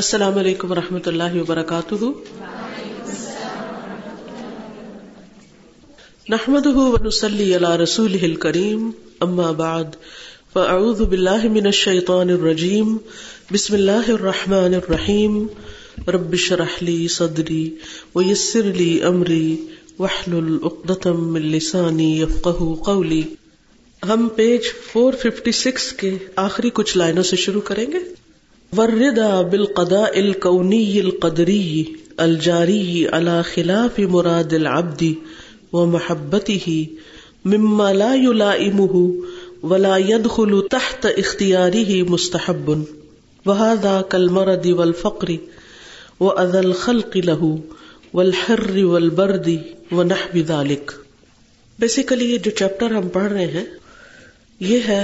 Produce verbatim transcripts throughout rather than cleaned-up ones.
السلام علیکم ورحمۃ اللہ وبرکاتہ۔ نحمده ونصلي على رسوله الكريم، اما بعد فاعوذ بالله من الشیطان الرجیم، بسم اللہ الرحمن الرحیم، رب اشرح لي صدری ويسر لي امری واحلل عقدۃ من لسانی یفقهوا قولی۔ ہم پیج چار سو چھپن کے آخری کچھ لائنوں سے شروع کریں گے۔ والرضا بالقضاء الكوني القدري الجاري على خلاف مراد العبد ومحبته مما لا يلائمه ولا يدخل تحت اختياره مستحب، وهذا كالمرض والفقر وأذى الخلق له والحر والبرد ونحو ذلك۔ بیسیکلی یہ جو چیپٹر ہم پڑھ رہے ہیں یہ ہے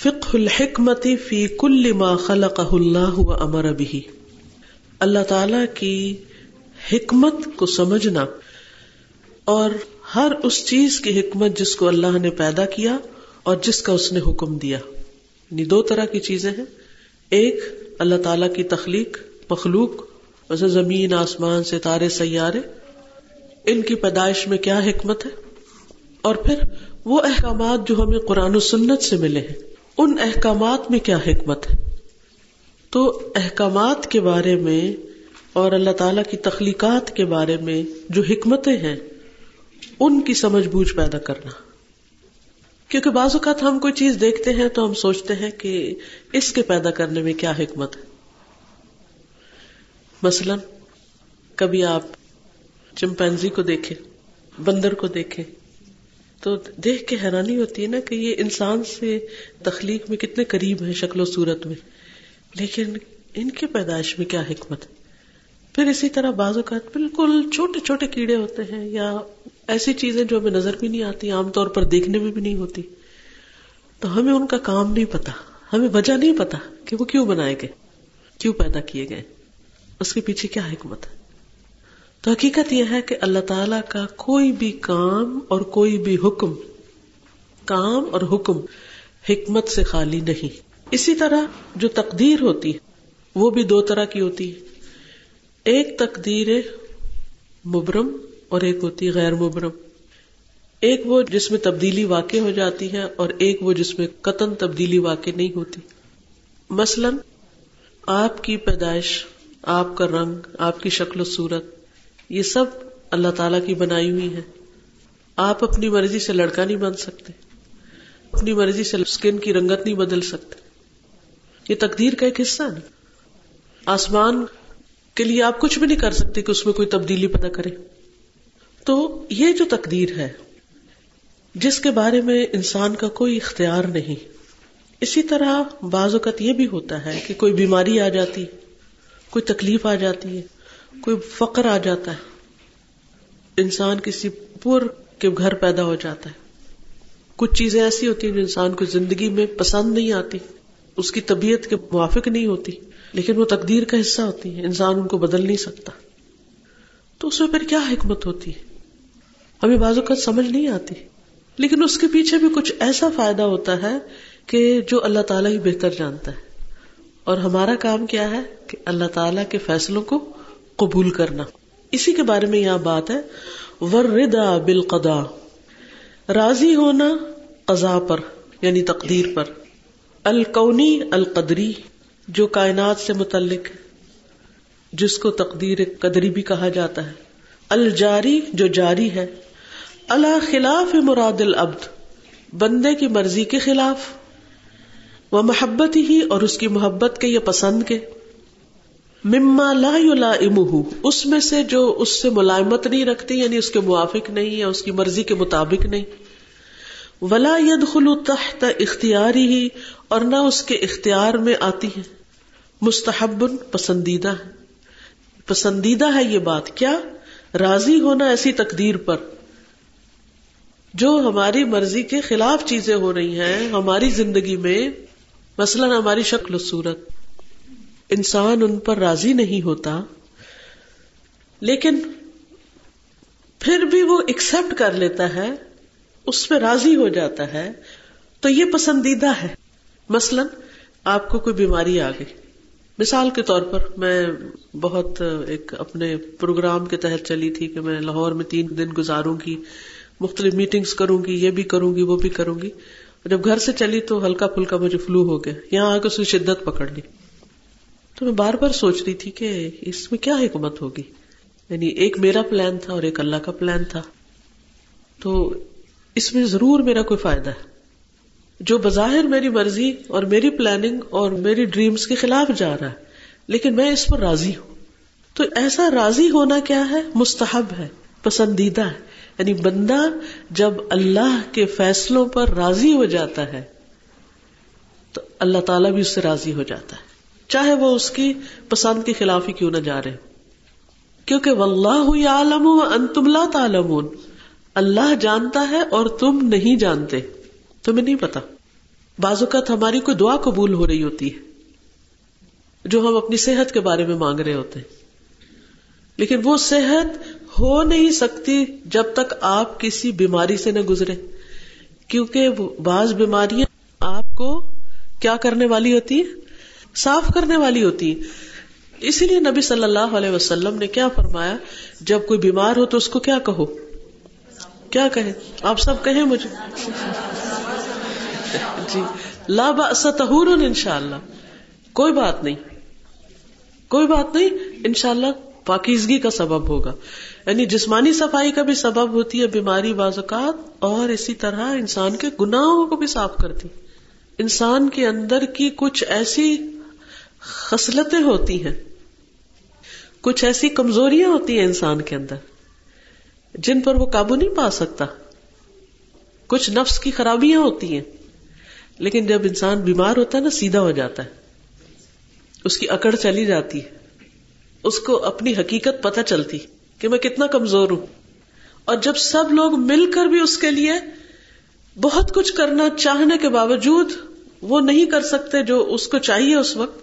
فقہ الحکمت فی کل ما خلقہ اللہ و امر بہ، اللہ تعالی کی حکمت کو سمجھنا اور ہر اس چیز کی حکمت جس کو اللہ نے پیدا کیا اور جس کا اس نے حکم دیا۔ یعنی دو طرح کی چیزیں ہیں، ایک اللہ تعالی کی تخلیق مخلوق، جیسے زمین، آسمان، ستارے، سیارے، ان کی پیدائش میں کیا حکمت ہے، اور پھر وہ احکامات جو ہمیں قرآن و سنت سے ملے ہیں ان احکامات میں کیا حکمت ہے۔ تو احکامات کے بارے میں اور اللہ تعالیٰ کی تخلیقات کے بارے میں جو حکمتیں ہیں ان کی سمجھ بوجھ پیدا کرنا، کیونکہ بعض اوقات ہم کوئی چیز دیکھتے ہیں تو ہم سوچتے ہیں کہ اس کے پیدا کرنے میں کیا حکمت ہے۔ مثلا کبھی آپ چمپینزی کو دیکھیں، بندر کو دیکھیں، تو دیکھ کے حیرانی ہوتی ہے نا کہ یہ انسان سے تخلیق میں کتنے قریب ہیں شکل و صورت میں، لیکن ان کے پیدائش میں کیا حکمت ہے۔ پھر اسی طرح بعض اوقات بالکل چھوٹے چھوٹے کیڑے ہوتے ہیں یا ایسی چیزیں جو ہمیں نظر بھی نہیں آتی، عام طور پر دیکھنے میں بھی نہیں ہوتی، تو ہمیں ان کا کام نہیں پتا، ہمیں وجہ نہیں پتا کہ وہ کیوں بنائے گئے، کیوں پیدا کیے گئے، اس کے پیچھے کیا حکمت ہے۔ تو حقیقت یہ ہے کہ اللہ تعالیٰ کا کوئی بھی کام اور کوئی بھی حکم، کام اور حکم حکمت سے خالی نہیں۔ اسی طرح جو تقدیر ہوتی ہے وہ بھی دو طرح کی ہوتی ہے، ایک تقدیر مبرم اور ایک ہوتی غیر مبرم، ایک وہ جس میں تبدیلی واقع ہو جاتی ہے اور ایک وہ جس میں قطعاً تبدیلی واقع نہیں ہوتی۔ مثلاً آپ کی پیدائش، آپ کا رنگ، آپ کی شکل و صورت، یہ سب اللہ تعالیٰ کی بنائی ہوئی ہے۔ آپ اپنی مرضی سے لڑکا نہیں بن سکتے، اپنی مرضی سے سکن کی رنگت نہیں بدل سکتے، یہ تقدیر کا ایک حصہ ہے۔ آسمان کے لیے آپ کچھ بھی نہیں کر سکتے کہ اس میں کوئی تبدیلی پیدا کرے۔ تو یہ جو تقدیر ہے جس کے بارے میں انسان کا کوئی اختیار نہیں۔ اسی طرح بعض اوقات یہ بھی ہوتا ہے کہ کوئی بیماری آ جاتی ہے، کوئی تکلیف آ جاتی ہے، کوئی فقر آ جاتا ہے، انسان کسی پور کے گھر پیدا ہو جاتا ہے، کچھ چیزیں ایسی ہوتی ہیں جو انسان کو زندگی میں پسند نہیں آتی، اس کی طبیعت کے موافق نہیں ہوتی، لیکن وہ تقدیر کا حصہ ہوتی ہے، انسان ان کو بدل نہیں سکتا۔ تو اس میں پھر کیا حکمت ہوتی ہے ہمیں بعض اوقات سمجھ نہیں آتی، لیکن اس کے پیچھے بھی کچھ ایسا فائدہ ہوتا ہے کہ جو اللہ تعالیٰ ہی بہتر جانتا ہے، اور ہمارا کام کیا ہے کہ اللہ تعالیٰ کے فیصلوں کو قبول کرنا۔ اسی کے بارے میں یہاں بات ہے، والرضا بالقضاء، راضی ہونا قضاء پر یعنی تقدیر پر، الکونی القدری جو کائنات سے متعلق ہے، جس کو تقدیر قدری بھی کہا جاتا ہے، الجاری جو جاری ہے، علی خلاف مراد العبد بندے کی مرضی کے خلاف، ومحبتہ اور اس کی محبت کے یا پسند کے، مما لا یلائمہ اس میں سے جو اس سے ملائمت نہیں رکھتی یعنی اس کے موافق نہیں یا اس کی مرضی کے مطابق نہیں، ولا یدخل تحت اختیارہ اور نہ اس کے اختیار میں آتی ہے، مستحب پسندیدہ ہے، پسندیدہ ہے یہ بات، کیا راضی ہونا ایسی تقدیر پر جو ہماری مرضی کے خلاف چیزیں ہو رہی ہیں ہماری زندگی میں، مثلا ہماری شکل و صورت، انسان ان پر راضی نہیں ہوتا لیکن پھر بھی وہ ایکسپٹ کر لیتا ہے، اس پہ راضی ہو جاتا ہے، تو یہ پسندیدہ ہے۔ مثلا آپ کو کوئی بیماری آ گئی، مثال کے طور پر میں بہت ایک اپنے پروگرام کے تحت چلی تھی کہ میں لاہور میں تین دن گزاروں گی، مختلف میٹنگز کروں گی، یہ بھی کروں گی وہ بھی کروں گی، اور جب گھر سے چلی تو ہلکا پھلکا مجھے فلو ہو گیا، یہاں آ کے اس نے شدت پکڑ لی، تو میں بار بار سوچ رہی تھی کہ اس میں کیا حکمت ہوگی، یعنی ایک میرا پلان تھا اور ایک اللہ کا پلان تھا، تو اس میں ضرور میرا کوئی فائدہ ہے، جو بظاہر میری مرضی اور میری پلاننگ اور میری ڈریمز کے خلاف جا رہا ہے لیکن میں اس پر راضی ہوں، تو ایسا راضی ہونا کیا ہے، مستحب ہے، پسندیدہ ہے، یعنی بندہ جب اللہ کے فیصلوں پر راضی ہو جاتا ہے تو اللہ تعالیٰ بھی اس سے راضی ہو جاتا ہے، چاہے وہ اس کی پسند کے خلاف ہی کیوں نہ جا رہے ہو، کیونکہ واللہ یعلم وانتم لا تعلمون، اللہ جانتا ہے اور تم نہیں جانتے، تمہیں نہیں پتا۔ بعض اوقات ہماری کوئی دعا قبول ہو رہی ہوتی ہے جو ہم اپنی صحت کے بارے میں مانگ رہے ہوتے ہیں، لیکن وہ صحت ہو نہیں سکتی جب تک آپ کسی بیماری سے نہ گزرے، کیونکہ بعض بیماریاں آپ کو کیا کرنے والی ہوتی ہیں، صاف کرنے والی ہوتی ہیں۔ اسی لیے نبی صلی اللہ علیہ وسلم نے کیا فرمایا، جب کوئی بیمار ہو تو اس کو کیا کہو، کیا کہیں، آپ سب کہیں مجھے جی، لا بأس طہورن، انشاءاللہ کوئی بات نہیں، کوئی بات نہیں، انشاءاللہ پاکیزگی کا سبب ہوگا، یعنی جسمانی صفائی کا بھی سبب ہوتی ہے بیماری بعض اوقات، اور اسی طرح انسان کے گناہوں کو بھی صاف کرتی، انسان کے اندر کی کچھ ایسی خصلتیں ہوتی ہیں، کچھ ایسی کمزوریاں ہوتی ہیں انسان کے اندر جن پر وہ قابو نہیں پا سکتا، کچھ نفس کی خرابیاں ہوتی ہیں، لیکن جب انسان بیمار ہوتا ہے نا، سیدھا ہو جاتا ہے، اس کی اکڑ چلی جاتی ہے، اس کو اپنی حقیقت پتہ چلتی کہ میں کتنا کمزور ہوں، اور جب سب لوگ مل کر بھی اس کے لیے بہت کچھ کرنا چاہنے کے باوجود وہ نہیں کر سکتے جو اس کو چاہیے اس وقت،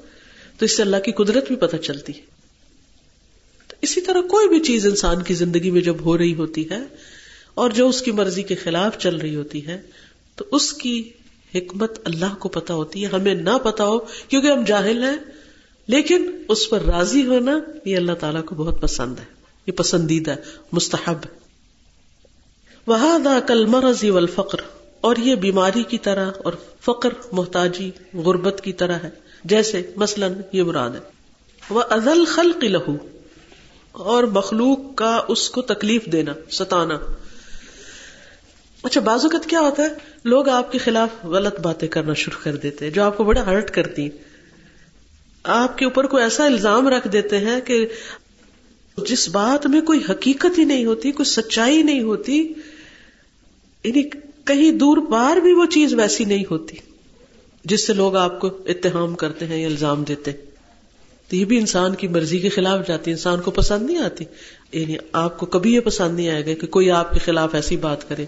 تو اس سے اللہ کی قدرت بھی پتہ چلتی ہے۔ اسی طرح کوئی بھی چیز انسان کی زندگی میں جب ہو رہی ہوتی ہے اور جو اس کی مرضی کے خلاف چل رہی ہوتی ہے تو اس کی حکمت اللہ کو پتہ ہوتی ہے، ہمیں نہ پتہ ہو کیونکہ ہم جاہل ہیں، لیکن اس پر راضی ہونا یہ اللہ تعالیٰ کو بہت پسند ہے، یہ پسندیدہ مستحب ہے۔ وَهَذَا كَالْمَرَضِ وَالْفَقْرِ، اور یہ بیماری کی طرح اور فقر، محتاجی، غربت کی طرح ہے، جیسے مثلا یہ مراد ہے۔ وَأَذَى الْخَلْقِ لَهُ، اور مخلوق کا اس کو تکلیف دینا، ستانا۔ اچھا بعض اوقات کیا ہوتا ہے، لوگ آپ کے خلاف غلط باتیں کرنا شروع کر دیتے ہیں جو آپ کو بڑا ہرٹ کرتی ہیں، آپ کے اوپر کوئی ایسا الزام رکھ دیتے ہیں کہ جس بات میں کوئی حقیقت ہی نہیں ہوتی، کوئی سچائی نہیں ہوتی، یعنی کہیں دور پار بھی وہ چیز ویسی نہیں ہوتی جس سے لوگ آپ کو اتہام کرتے ہیں یا الزام دیتے ہیں، تو یہ بھی انسان کی مرضی کے خلاف جاتی، انسان کو پسند نہیں آتی، یعنی آپ کو کبھی یہ پسند نہیں آئے گا کہ کوئی آپ کے خلاف ایسی بات کرے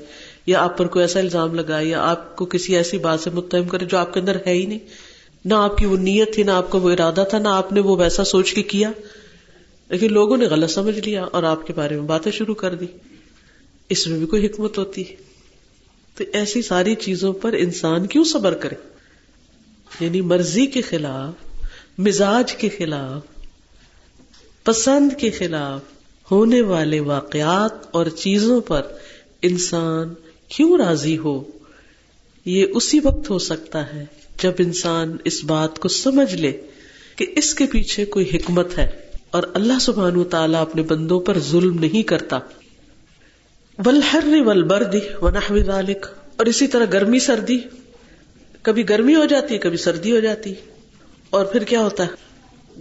یا آپ پر کوئی ایسا الزام لگائے یا آپ کو کسی ایسی بات سے متہم کرے جو آپ کے اندر ہے ہی نہیں، نہ آپ کی وہ نیت تھی، نہ آپ کا وہ ارادہ تھا، نہ آپ نے وہ ویسا سوچ کے کیا، لیکن لوگوں نے غلط سمجھ لیا اور آپ کے بارے میں باتیں شروع کر دی، اس میں بھی کوئی حکمت ہوتی ہے۔ تو ایسی ساری چیزوں پر انسان کیوں صبر کرے، یعنی مرضی کے خلاف، مزاج کے خلاف، پسند کے خلاف ہونے والے واقعات اور چیزوں پر انسان کیوں راضی ہو، یہ اسی وقت ہو سکتا ہے جب انسان اس بات کو سمجھ لے کہ اس کے پیچھے کوئی حکمت ہے اور اللہ سبحانہ وتعالی اپنے بندوں پر ظلم نہیں کرتا۔ والحر والبرد ونحو ذلک، اور اسی طرح گرمی سردی، کبھی گرمی ہو جاتی ہے کبھی سردی ہو جاتی ہے، اور پھر کیا ہوتا ہے،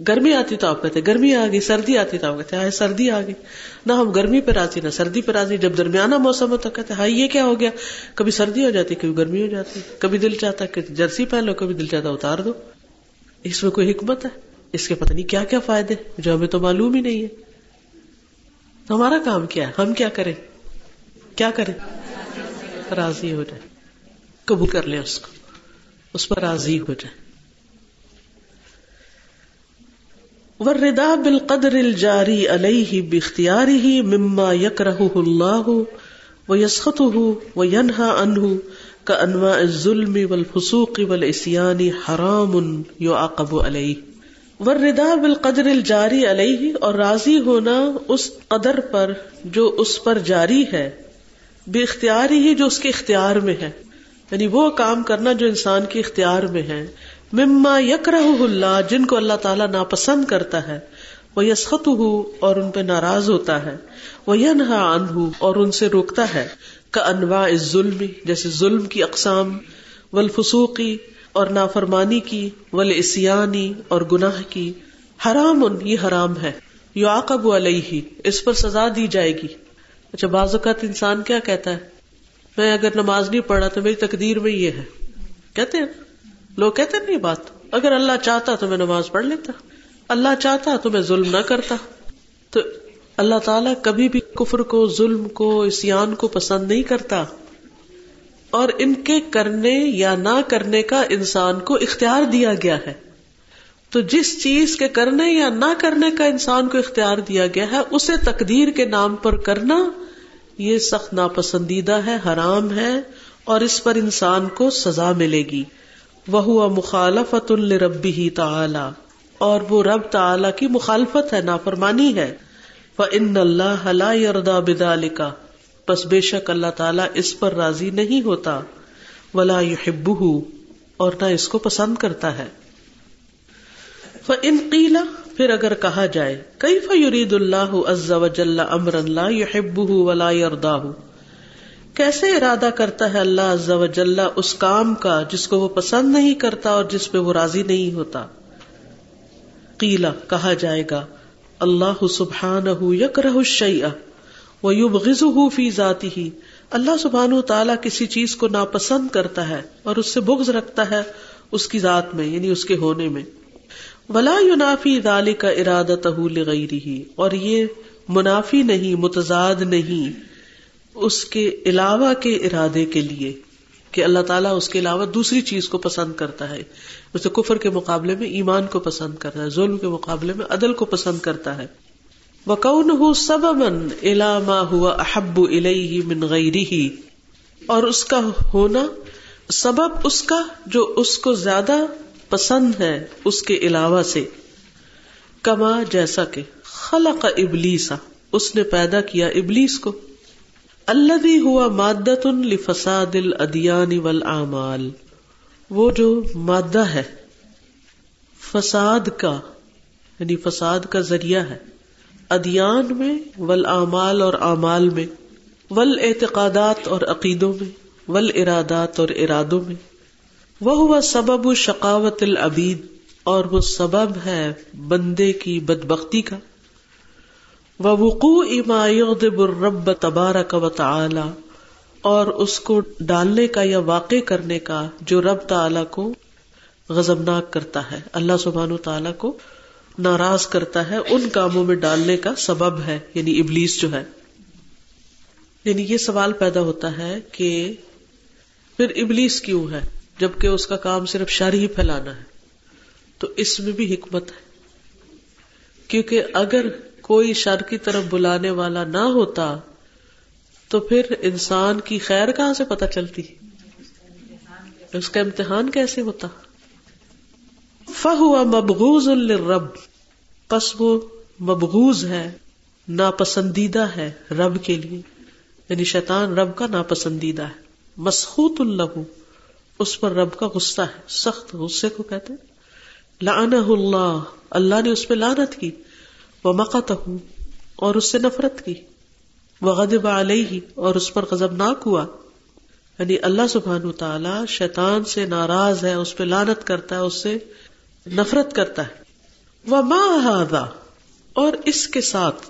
گرمی آتی تو آپ کہتے ہیں گرمی آ گئی، سردی آتی تو آپ کہتے ہیں ہائے سردی آ گئی، نہ ہم گرمی پہ راضی نہ سردی پہ راضی، جب درمیانہ موسم ہوتا کہتے ہیں ہائے یہ کیا ہو گیا، کبھی سردی ہو جاتی کبھی گرمی ہو جاتی، کبھی دل چاہتا کہ جرسی پہن لو کبھی دل چاہتا اتار دو، اس میں کوئی حکمت ہے، اس کے پتہ نہیں کیا کیا فائدے جو ہمیں تو معلوم ہی نہیں ہے۔ ہمارا کام کیا ہے، ہم کیا کریں، کیا کریں، راضی ہو جائیں، قبول کر لیں اس کو، اس پر راضی ہو جائیں۔ والرضا بالقدر الجاری علیہ باختیارہ مما یکرہہ اللہ ویسخطہ وینہی عنہ کانواع الظلم والفسوق والعصیان حرام یعاقب علیہ۔ والرضا بالقدر الجاری علیہ، اور راضی ہونا اس قدر پر جو اس پر جاری ہے، بے اختیار ہی جو اس کے اختیار میں ہے، یعنی وہ کام کرنا جو انسان کے اختیار میں ہے، مما یکرہ اللہ، جن کو اللہ تعالیٰ ناپسند کرتا ہے، ویسخطہ، اور ان پہ ناراض ہوتا ہے، وینہا عنہ، اور ان سے روکتا ہے، کانواع الظلم، جیسے ظلم کی اقسام، والفسوقی، اور نافرمانی کی، والعصیانی، اور گناہ کی، حرام، یہ حرام ہے، یعاقب علیہ، اس پر سزا دی جائے گی. اچھا بعض اوقات انسان کیا کہتا ہے، میں اگر نماز نہیں پڑھا تو میری تقدیر میں یہ ہے، کہتے ہیں لوگ، کہتے ہیں یہ بات، اگر اللہ چاہتا تو میں نماز پڑھ لیتا، اللہ چاہتا تو میں ظلم نہ کرتا. تو اللہ تعالیٰ کبھی بھی کفر کو، ظلم کو، عصیان کو پسند نہیں کرتا، اور ان کے کرنے یا نہ کرنے کا انسان کو اختیار دیا گیا ہے. تو جس چیز کے کرنے یا نہ کرنے کا انسان کو اختیار دیا گیا ہے، اسے تقدیر کے نام پر کرنا یہ سخت ناپسندیدہ ہے، حرام ہے، اور اس پر انسان کو سزا ملے گی. وَهُوَ مُخَالَفَةٌ لِرَبِّهِ تَعَالَى، اور وہ رب تعالی کی مخالفت ہے، نافرمانی ہے. وَإِنَّ اللَّهَ لَا يَرْضَى بِذَلِكَ، پس بے شک اللہ تعالیٰ اس پر راضی نہیں ہوتا، ولا یحبہ، اور نہ اس کو پسند کرتا ہے. فَإِن قِيلَ، پھر اگر کہا جائے، کیف یرید اللہ عز وجل امرا لا یحبہ ولا یرضاہ، کیسے ارادہ کرتا ہے اللہ عز وجل اس کام کا جس کو وہ پسند نہیں کرتا اور جس پہ وہ راضی نہیں ہوتا. قیل، کہا جائے گا، اللہ سبحانہ یکرہ الشیء وَيُبْغِضُهُ فِي ذَاتِهِ، اللہ سبحانہ وتعالیٰ کسی چیز کو ناپسند کرتا ہے اور اس سے بغض رکھتا ہے اس کی ذات میں، یعنی اس کے ہونے میں. وَلَا يُنَافِي ذَلِكَ إِرَادَتَهُ لِغَيْرِهِ، اور یہ منافی نہیں، متضاد نہیں اس کے علاوہ کے ارادے کے لیے، کہ اللہ تعالیٰ اس کے علاوہ دوسری چیز کو پسند کرتا ہے. اسے کفر کے مقابلے میں ایمان کو پسند کرتا ہے، ظلم کے مقابلے میں عدل کو پسند کرتا ہے. وَكَوْنُهُ سَبَبًا إِلَى مَا هُوَ أَحَبُّ إِلَيْهِ مِنْ غَيْرِهِ، اور اس کا ہونا سبب اس کا جو اس کو زیادہ پسند ہے اس کے علاوہ سے. کما، جیسا کہ، خلق ابلیس، اس نے پیدا کیا ابلیس کو، الذي هو مادة لفساد الأديان والأعمال، وہ جو مادہ ہے فساد کا، یعنی فساد کا ذریعہ ہے، ادیان میں، والاعمال، اور اعمال میں، والاعتقادات، اور عقیدوں میں، والارادات، اور ارادوں میں. وہو سبب شقاوت العبید، اور وہ سبب ہے بندے کی بدبختی کا. ووقوع ما یغضب الرب تبارک وتعالی، اور اس کو ڈالنے کا یا واقع کرنے کا جو رب تعالی کو غضبناک کرتا ہے، اللہ سبحانہ تعالی کو ناراض کرتا ہے، ان کاموں میں ڈالنے کا سبب ہے، یعنی ابلیس جو ہے. یعنی یہ سوال پیدا ہوتا ہے کہ پھر ابلیس کیوں ہے جبکہ اس کا کام صرف شر ہی پھیلانا ہے؟ تو اس میں بھی حکمت ہے، کیونکہ اگر کوئی شر کی طرف بلانے والا نہ ہوتا تو پھر انسان کی خیر کہاں سے پتہ چلتی، اس کا امتحان کیسے ہوتا؟ فَهُوَ مَبْغُوزٌ لِلرَّبِّ، پس وہ مبغوز ہے، ناپسندیدہ ہے رب کے لیے، یعنی شیطان رب کا ناپسندیدہ ہے. مسخوط لہو، اس پر رب کا غصہ ہے، سخت غصے کو کہتے ہیں. لعنہ اللہ، اللہ نے اس پہ لعنت کی. ومقتہ، اور اس سے نفرت کی. وغضب علیہ، اور اس پر غضبناک ہوا. یعنی اللہ سبحانہ وتعالی شیطان سے ناراض ہے، اس پہ لعنت کرتا ہے، اس سے نفرت کرتا ہے. وَمَا هَذَا، اور اس کے ساتھ،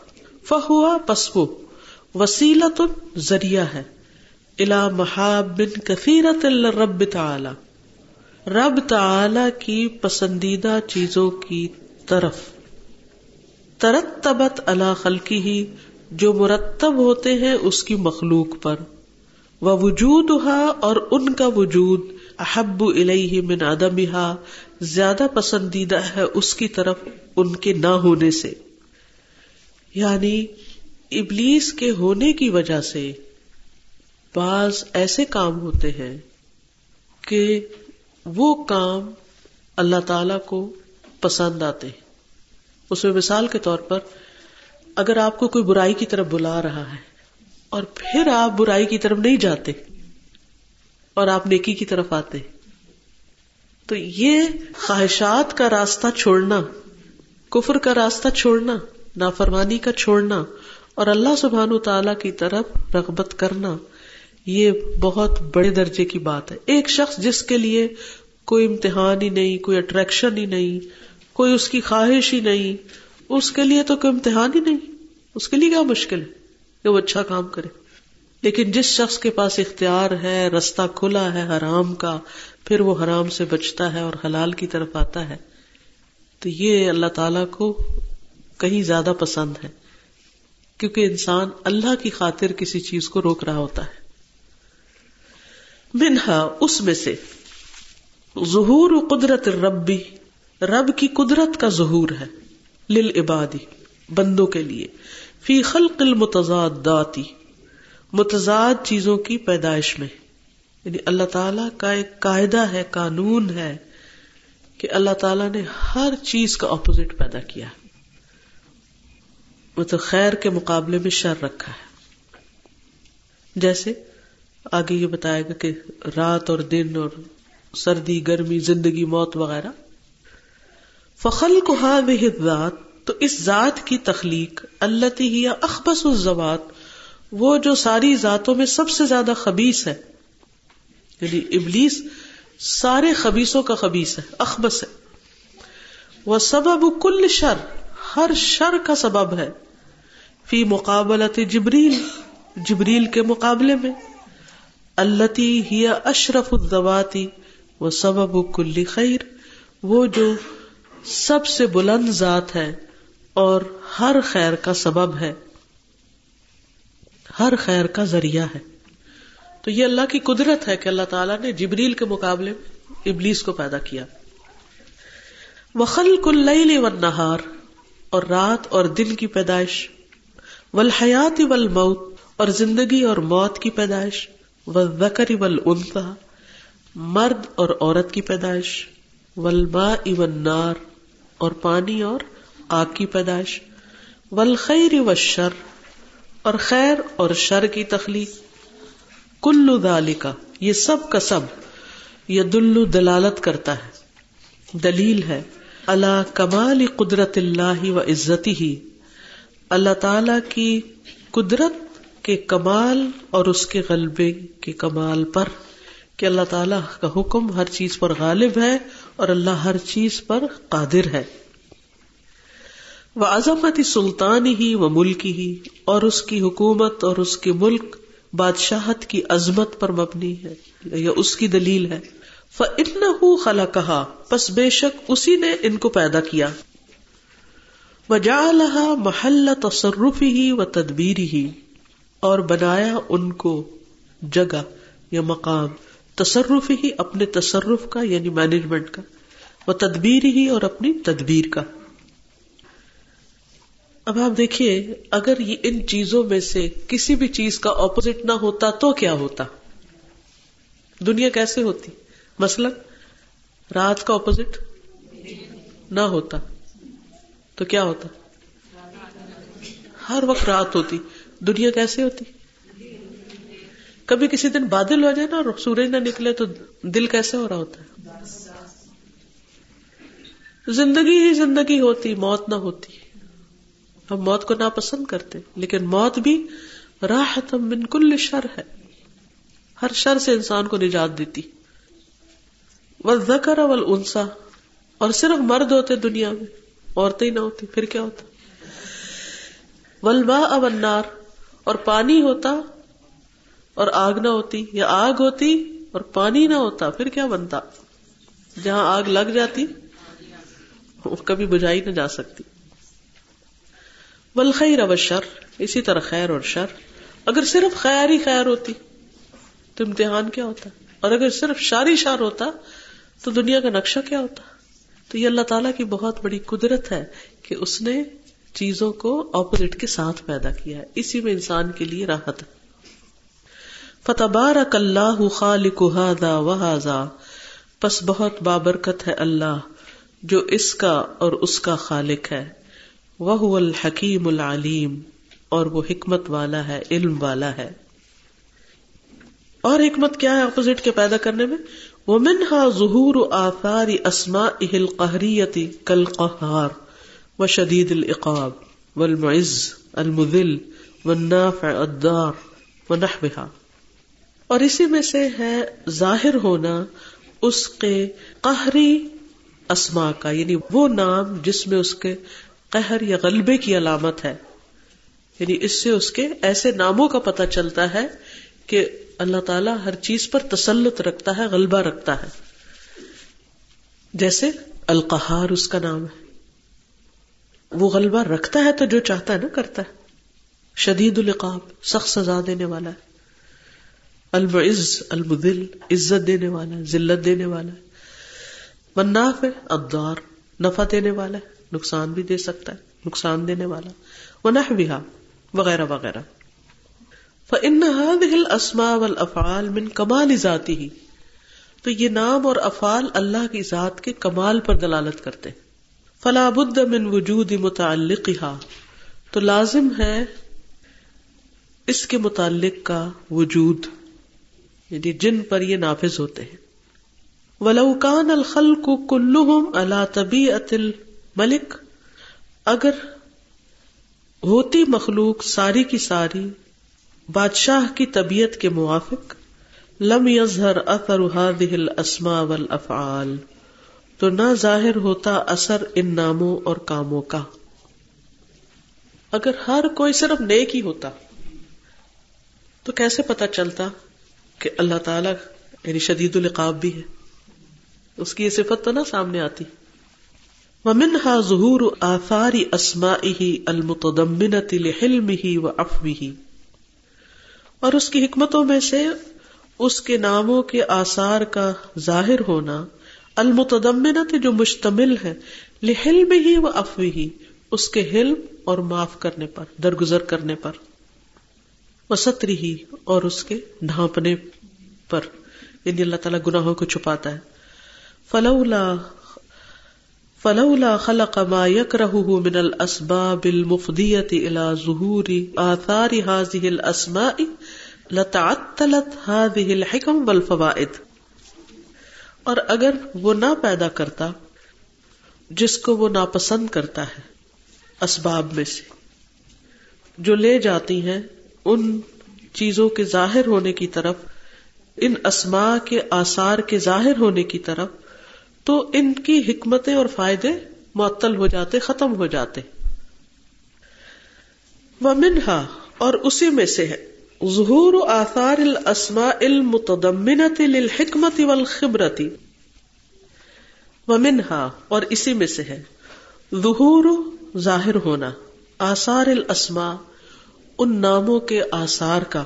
فَهُوَ، پس وہ، وَسِيلَةٌ، ذریعہ ہے، إِلَى مَحَابٍ كَثِيرَةٍ لِلرَّبِّ تَعَالَى، رب تعالی کی پسندیدہ چیزوں کی طرف. ترتبت علی خلقِهِ، جو مرتب ہوتے ہیں اس کی مخلوق پر. وَوُجُودُهَا، اور ان کا وجود، احب الیہ من عدمها، زیادہ پسندیدہ ہے اس کی طرف ان کے نہ ہونے سے. یعنی ابلیس کے ہونے کی وجہ سے بعض ایسے کام ہوتے ہیں کہ وہ کام اللہ تعالی کو پسند آتے ہیں. اس میں مثال کے طور پر اگر آپ کو کوئی برائی کی طرف بلا رہا ہے اور پھر آپ برائی کی طرف نہیں جاتے اور آپ نیکی کی طرف آتے، تو یہ خواہشات کا راستہ چھوڑنا، کفر کا راستہ چھوڑنا، نافرمانی کا چھوڑنا اور اللہ سبحانہ وتعالی کی طرف رغبت کرنا، یہ بہت بڑے درجے کی بات ہے. ایک شخص جس کے لیے کوئی امتحان ہی نہیں، کوئی اٹریکشن ہی نہیں، کوئی اس کی خواہش ہی نہیں، اس کے لیے تو کوئی امتحان ہی نہیں، اس کے لیے کیا مشکل ہے کہ وہ اچھا کام کرے. لیکن جس شخص کے پاس اختیار ہے، رستہ کھلا ہے حرام کا، پھر وہ حرام سے بچتا ہے اور حلال کی طرف آتا ہے. تو یہ اللہ تعالیٰ کو کہیں زیادہ پسند ہے، کیونکہ انسان اللہ کی خاطر کسی چیز کو روک رہا ہوتا ہے. منہا، اس میں سے، ظہور قدرت ربی، رب کی قدرت کا ظہور ہے، للعبادی، بندوں کے لیے، فی خلق المتضاداتی، متضاد چیزوں کی پیدائش میں. یعنی اللہ تعالیٰ کا ایک قاعدہ ہے، قانون ہے کہ اللہ تعالیٰ نے ہر چیز کا اپوزٹ پیدا کیا، مطلب خیر کے مقابلے میں شر رکھا ہے. جیسے آگے یہ بتائے گا کہ رات اور دن اور سردی گرمی، زندگی موت وغیرہ. فخلق هذه الذات، تو اس ذات کی تخلیق، التی ہی اخبث الذوات، وہ جو ساری ذاتوں میں سب سے زیادہ خبیث ہے، یعنی ابلیس سارے خبیثوں کا خبیث ہے، اخبث ہے. وسبب کل شر، ہر شر کا سبب ہے، فی مقابلت جبریل، جبریل کے مقابلے میں، التی ہی اشرف الذوات وسبب کل خیر، وہ جو سب سے بلند ذات ہے اور ہر خیر کا سبب ہے، ہر خیر کا ذریعہ ہے. تو یہ اللہ کی قدرت ہے کہ اللہ تعالیٰ نے جبریل کے مقابلے میں ابلیس کو پیدا کیا. وخلق اللیل والنہار، اور رات اور دن کی پیدائش، والحیات والموت، اور زندگی اور موت کی پیدائش، والذکر والانثی، مرد اور عورت کی پیدائش، والماء والنار، اور پانی اور آگ کی پیدائش، والخیر والشر، اور خیر اور شر کی تخلیق. کل ذالک، یہ سب کا سب، یدل، دلالت کرتا ہے، دلیل ہے، علی کمال قدرت اللہ و عزتہ، اللہ تعالی کی قدرت کے کمال اور اس کے غلبے کے کمال پر، کہ اللہ تعالیٰ کا حکم ہر چیز پر غالب ہے اور اللہ ہر چیز پر قادر ہے. وعظمت سلطانہ و ملکہ، اور اس کی حکومت اور اس کے ملک، بادشاہت کی عظمت پر مبنی ہے، یا اس کی دلیل ہے. فإنہ خلقہا، پس بے شک اسی نے ان کو پیدا کیا، وجعلہا محل تصرفہ و تدبیرہ، اور بنایا ان کو جگہ یا مقام، تصرف ہی، اپنے تصرف کا یعنی مینجمنٹ کا، و تدبیر ہی، اور اپنی تدبیر کا. اب آپ دیکھیے، اگر یہ ان چیزوں میں سے کسی بھی چیز کا اپوزٹ نہ ہوتا تو کیا ہوتا، دنیا کیسے ہوتی؟ مثلا رات کا اپوزٹ نہ ہوتا تو کیا ہوتا؟ ہر وقت رات ہوتی. دنیا کیسے ہوتی؟ کبھی کسی دن بادل ہو جائے نا اور سورج نہ نکلے تو دل کیسے ہو رہا ہوتا ہے؟ زندگی ہی زندگی ہوتی، موت نہ ہوتی. ہم موت کو ناپسند کرتے، لیکن موت بھی راحت من کل شر ہے، ہر شر سے انسان کو نجات دیتی. والذکر والانثی، اور صرف مرد ہوتے دنیا میں، عورتیں ہی نہ ہوتی، پھر کیا ہوتا؟ والماء والنار، اور پانی ہوتا اور آگ نہ ہوتی، یا آگ ہوتی اور پانی نہ ہوتا، پھر کیا بنتا؟ جہاں آگ لگ جاتی کبھی بجھائی نہ جا سکتی. والخیر والشر، اسی طرح خیر اور شر، اگر صرف خیر ہی خیر ہوتی تو امتحان کیا ہوتا، اور اگر صرف شر ہی شر ہوتا تو دنیا کا نقشہ کیا ہوتا. تو یہ اللہ تعالیٰ کی بہت بڑی قدرت ہے کہ اس نے چیزوں کو اپوزٹ کے ساتھ پیدا کیا ہے، اسی میں انسان کے لیے راحت ہے. فتبارک اللہ خالق ھذا وھذا، پس بہت بابرکت ہے اللہ جو اس کا اور اس کا خالق ہے، وَهُوَ الْحَكِيمُ الْعَلِيمُ، اور وہ حکمت والا ہے، علم والا ہے۔ اور حکمت کیا ہے اپوزٹ کے پیدا کرنے میں؟ وَمِنْهَا ظُهُورُ آثَارِ أَسْمَائِهِ الْقَهْرِيَّةِ كَالْقَهَّارِ وَشَدِيدِ الْعِقَابِ وَالْمُعِزِّ الْمُذِلِّ وَالنَّافِعِ الضَّارِ وَنَحْوِهَا۔ اور اسی میں سے ہے ظاہر ہونا اس کے قہری اسما کا، یعنی وہ نام جس میں اس کے قہر یا غلبے کی علامت ہے، یعنی اس سے اس کے ایسے ناموں کا پتہ چلتا ہے کہ اللہ تعالیٰ ہر چیز پر تسلط رکھتا ہے، غلبہ رکھتا ہے۔ جیسے القہار اس کا نام ہے، وہ غلبہ رکھتا ہے تو جو چاہتا ہے نا کرتا ہے۔ شدید العقاب، سخت سزا دینے والا ہے۔ المعز المذل، عزت دینے والا ہے، ذلت دینے والا ہے۔ والنافع الضار، نفع دینے والا ہے، نقصان بھی دے سکتا ہے، نقصان دینے والا۔ ونحوها وغیرہ وغیرہ۔ فإن هذه الأسماء والأفعال من کمال ذاته، تو یہ نام اور افعال اللہ کی ذات کے کمال پر دلالت کرتے ہیں۔ فلا بد من وجود متعلقها، تو لازم ہے اس کے متعلق کا وجود، یعنی جن پر یہ نافذ ہوتے ہیں۔ وَلَوْ كَانَ الْخَلْقُ كُلُّهُمْ عَلَى طَبِيعَةِ الْمَلِكِ، اگر ہوتی مخلوق ساری کی ساری بادشاہ کی طبیعت کے موافق، لم يظهر اثر هذه الاسماء والافعال، تو نہ ظاہر ہوتا اثر ان ناموں اور کاموں کا۔ اگر ہر کوئی صرف نیک ہی ہوتا تو کیسے پتہ چلتا کہ اللہ تعالیٰ یعنی شدید العقاب بھی ہے، اس کی یہ صفت تو نہ سامنے آتی۔ وَمِنْهَا ظُهُورُ آثَارِ أَسْمَائِهِ الْمُتَضَمِّنَةِ لِحِلْمِهِ وَعَفْوِهِ، اور اس کی حکمتوں میں سے اس کے ناموں کے آثار کا ظاہر ہونا، المتضمنة جو مشتمل ہے، لِحِلْمِهِ وَعَفْوِهِ، اس کے حلم اور معاف کرنے پر، درگزر کرنے پر، وَسَتْرِهِ اور اس کے ڈھانپنے پر، یعنی اللہ تعالیٰ گناہوں کو چھپاتا ہے۔ فلولا فلولا خلق ما يكرهه من الاسباب المفضيه الى ظهور آثار هذه الاسماء لتعطلت هذه الحكم والفوائد، اور اگر وہ نہ پیدا کرتا جس کو وہ ناپسند کرتا ہے اسباب میں سے جو لے جاتی ہیں ان چیزوں کے ظاہر ہونے کی طرف، ان اسماء کے آثار کے ظاہر ہونے کی طرف، تو ان کی حکمتیں اور فائدے معطل ہو جاتے، ختم ہو جاتے۔ وَمِنْهَا، اور اسی میں سے ہے، ظہور آثار الاسماء المتضمنة للحکمت والخبرت۔ وَمِنْهَا، اور اسی میں سے ہے، ظہور، ظاہر ہونا، آثار الاسماء، ان ناموں کے آثار کا،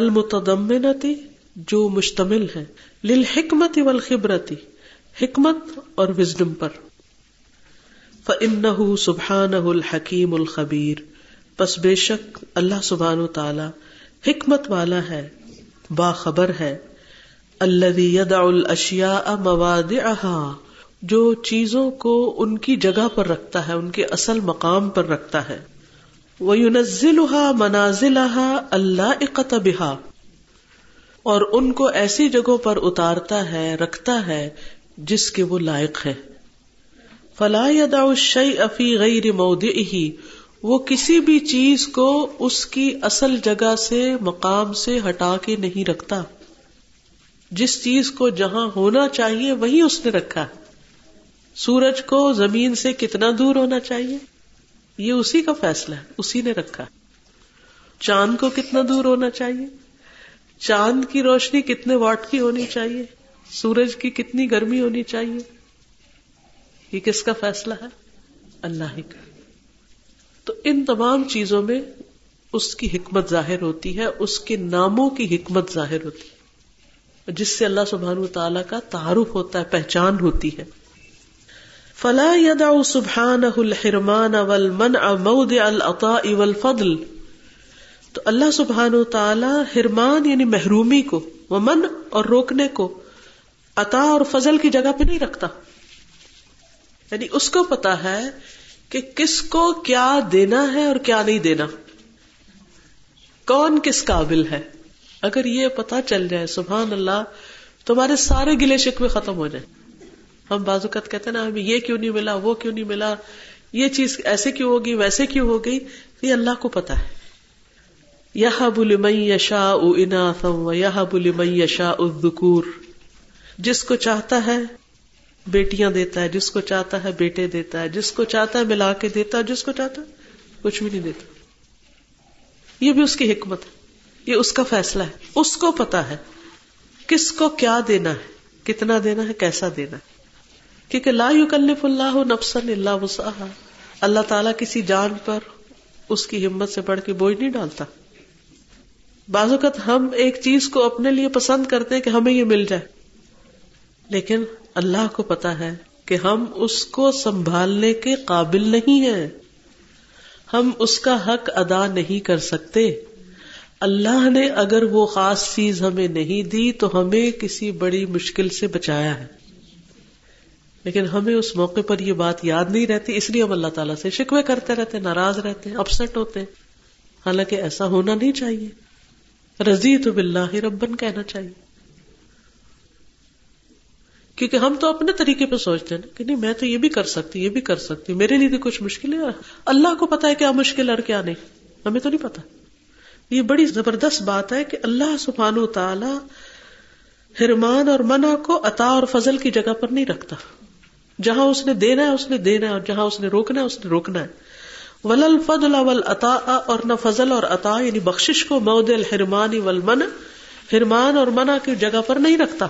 المتضمنة جو مشتمل ہے، للحکمت والخبرت، حکمت اور وزڈم پر۔ فَإِنَّهُ سُبْحَانَهُ الْحَكِيمُ الْخَبِيرُ، پس بے شک اللہ سبحانہ وتعالی حکمت والا ہے، باخبر ہے۔ الَّذِي يَدَعُ الْأَشْيَاءَ مَوَادِعَهَا، جو چیزوں کو ان کی جگہ پر رکھتا ہے، ان کے اصل مقام پر رکھتا ہے۔ وَيُنَزِّلُهَا مَنَازِلَهَا اللَّائِقَةَ بِهَا، اور ان کو ایسی جگہوں پر اتارتا ہے، رکھتا ہے جس کے وہ لائق ہے۔ فلا يدع الشيء في غير موضعه، وہ کسی بھی چیز کو اس کی اصل جگہ سے، مقام سے ہٹا کے نہیں رکھتا، جس چیز کو جہاں ہونا چاہیے وہیں اس نے رکھا۔ سورج کو زمین سے کتنا دور ہونا چاہیے، یہ اسی کا فیصلہ ہے، اسی نے رکھا۔ چاند کو کتنا دور ہونا چاہیے، چاند کی روشنی کتنے واٹ کی ہونی چاہیے، سورج کی کتنی گرمی ہونی چاہیے، یہ کس کا فیصلہ ہے؟ اللہ ہی کا۔ تو ان تمام چیزوں میں اس کی حکمت ظاہر ہوتی ہے، اس کے ناموں کی حکمت ظاہر ہوتی ہے، جس سے اللہ سبحانہ وتعالی کا تعارف ہوتا ہے، پہچان ہوتی ہے۔ فلا يدع سبحانہ الحرمان والمنع موضع العطاء والفضل، تو اللہ سبحانہ وتعالی حرمان یعنی محرومی کو، ومنع اور روکنے کو، عطا اور فضل کی جگہ پہ نہیں رکھتا۔ یعنی اس کو پتا ہے کہ کس کو کیا دینا ہے اور کیا نہیں دینا، کون کس قابل ہے. اگر یہ پتا چل جائے، سبحان اللہ، تمہارے سارے گلے شکوے ختم ہو جائیں. ہم بعض اوقات کہتے ہیں نا، ہمیں یہ کیوں نہیں ملا، وہ کیوں نہیں ملا، یہ چیز ایسے کیوں ہوگی، ویسے کیوں ہو گئی. یہ اللہ کو پتا ہے. یَهَبُ لِمَن یَشَاءُ اِنَاثًا وَیَهَبُ لِمَن یَشَاءُ الذُّکُورَ، جس کو چاہتا ہے بیٹیاں دیتا ہے، جس کو چاہتا ہے بیٹے دیتا ہے، جس کو چاہتا ہے ملا کے دیتا ہے، جس کو چاہتا ہے کچھ بھی نہیں دیتا. یہ بھی اس کی حکمت ہے، یہ اس کا فیصلہ ہے. اس کو پتا ہے کس کو کیا دینا ہے، کتنا دینا ہے، کیسا دینا ہے. کیونکہ لا یکلف اللہ نفسا الا وسعہا، اللہ تعالیٰ کسی جان پر اس کی ہمت سے بڑھ کے بوجھ نہیں ڈالتا. بعض اوقات ہم ایک چیز کو اپنے لیے پسند کرتے ہیں کہ ہمیں یہ مل جائے، لیکن اللہ کو پتا ہے کہ ہم اس کو سنبھالنے کے قابل نہیں ہیں، ہم اس کا حق ادا نہیں کر سکتے. اللہ نے اگر وہ خاص چیز ہمیں نہیں دی تو ہمیں کسی بڑی مشکل سے بچایا ہے، لیکن ہمیں اس موقع پر یہ بات یاد نہیں رہتی، اس لیے ہم اللہ تعالیٰ سے شکوے کرتے رہتے ہیں، ناراض رہتے ہیں، اپسٹ ہوتے ہیں. حالانکہ ایسا ہونا نہیں چاہیے، رضیت باللہ ربن کہنا چاہیے. کیونکہ ہم تو اپنے طریقے پہ سوچتے ہیں نا کہ نہیں، میں تو یہ بھی کر سکتی، یہ بھی کر سکتی، میرے لیے تو کچھ مشکل ہے. اللہ کو پتا ہے کیا مشکل اور کیا نہیں، ہمیں تو نہیں پتا. یہ بڑی زبردست بات ہے کہ اللہ سبحانہ و تعالی حرمان اور منع کو عطا اور فضل کی جگہ پر نہیں رکھتا. جہاں اس نے دینا ہے اس نے دینا ہے، اور جہاں اس نے روکنا ہے اس نے روکنا ہے. ولا الفضل والعطاء، اور نہ فضل اور عطا یعنی بخشش کو موضع الحرمان والمنع، حرمان اور منع کی جگہ پر نہیں رکھتا.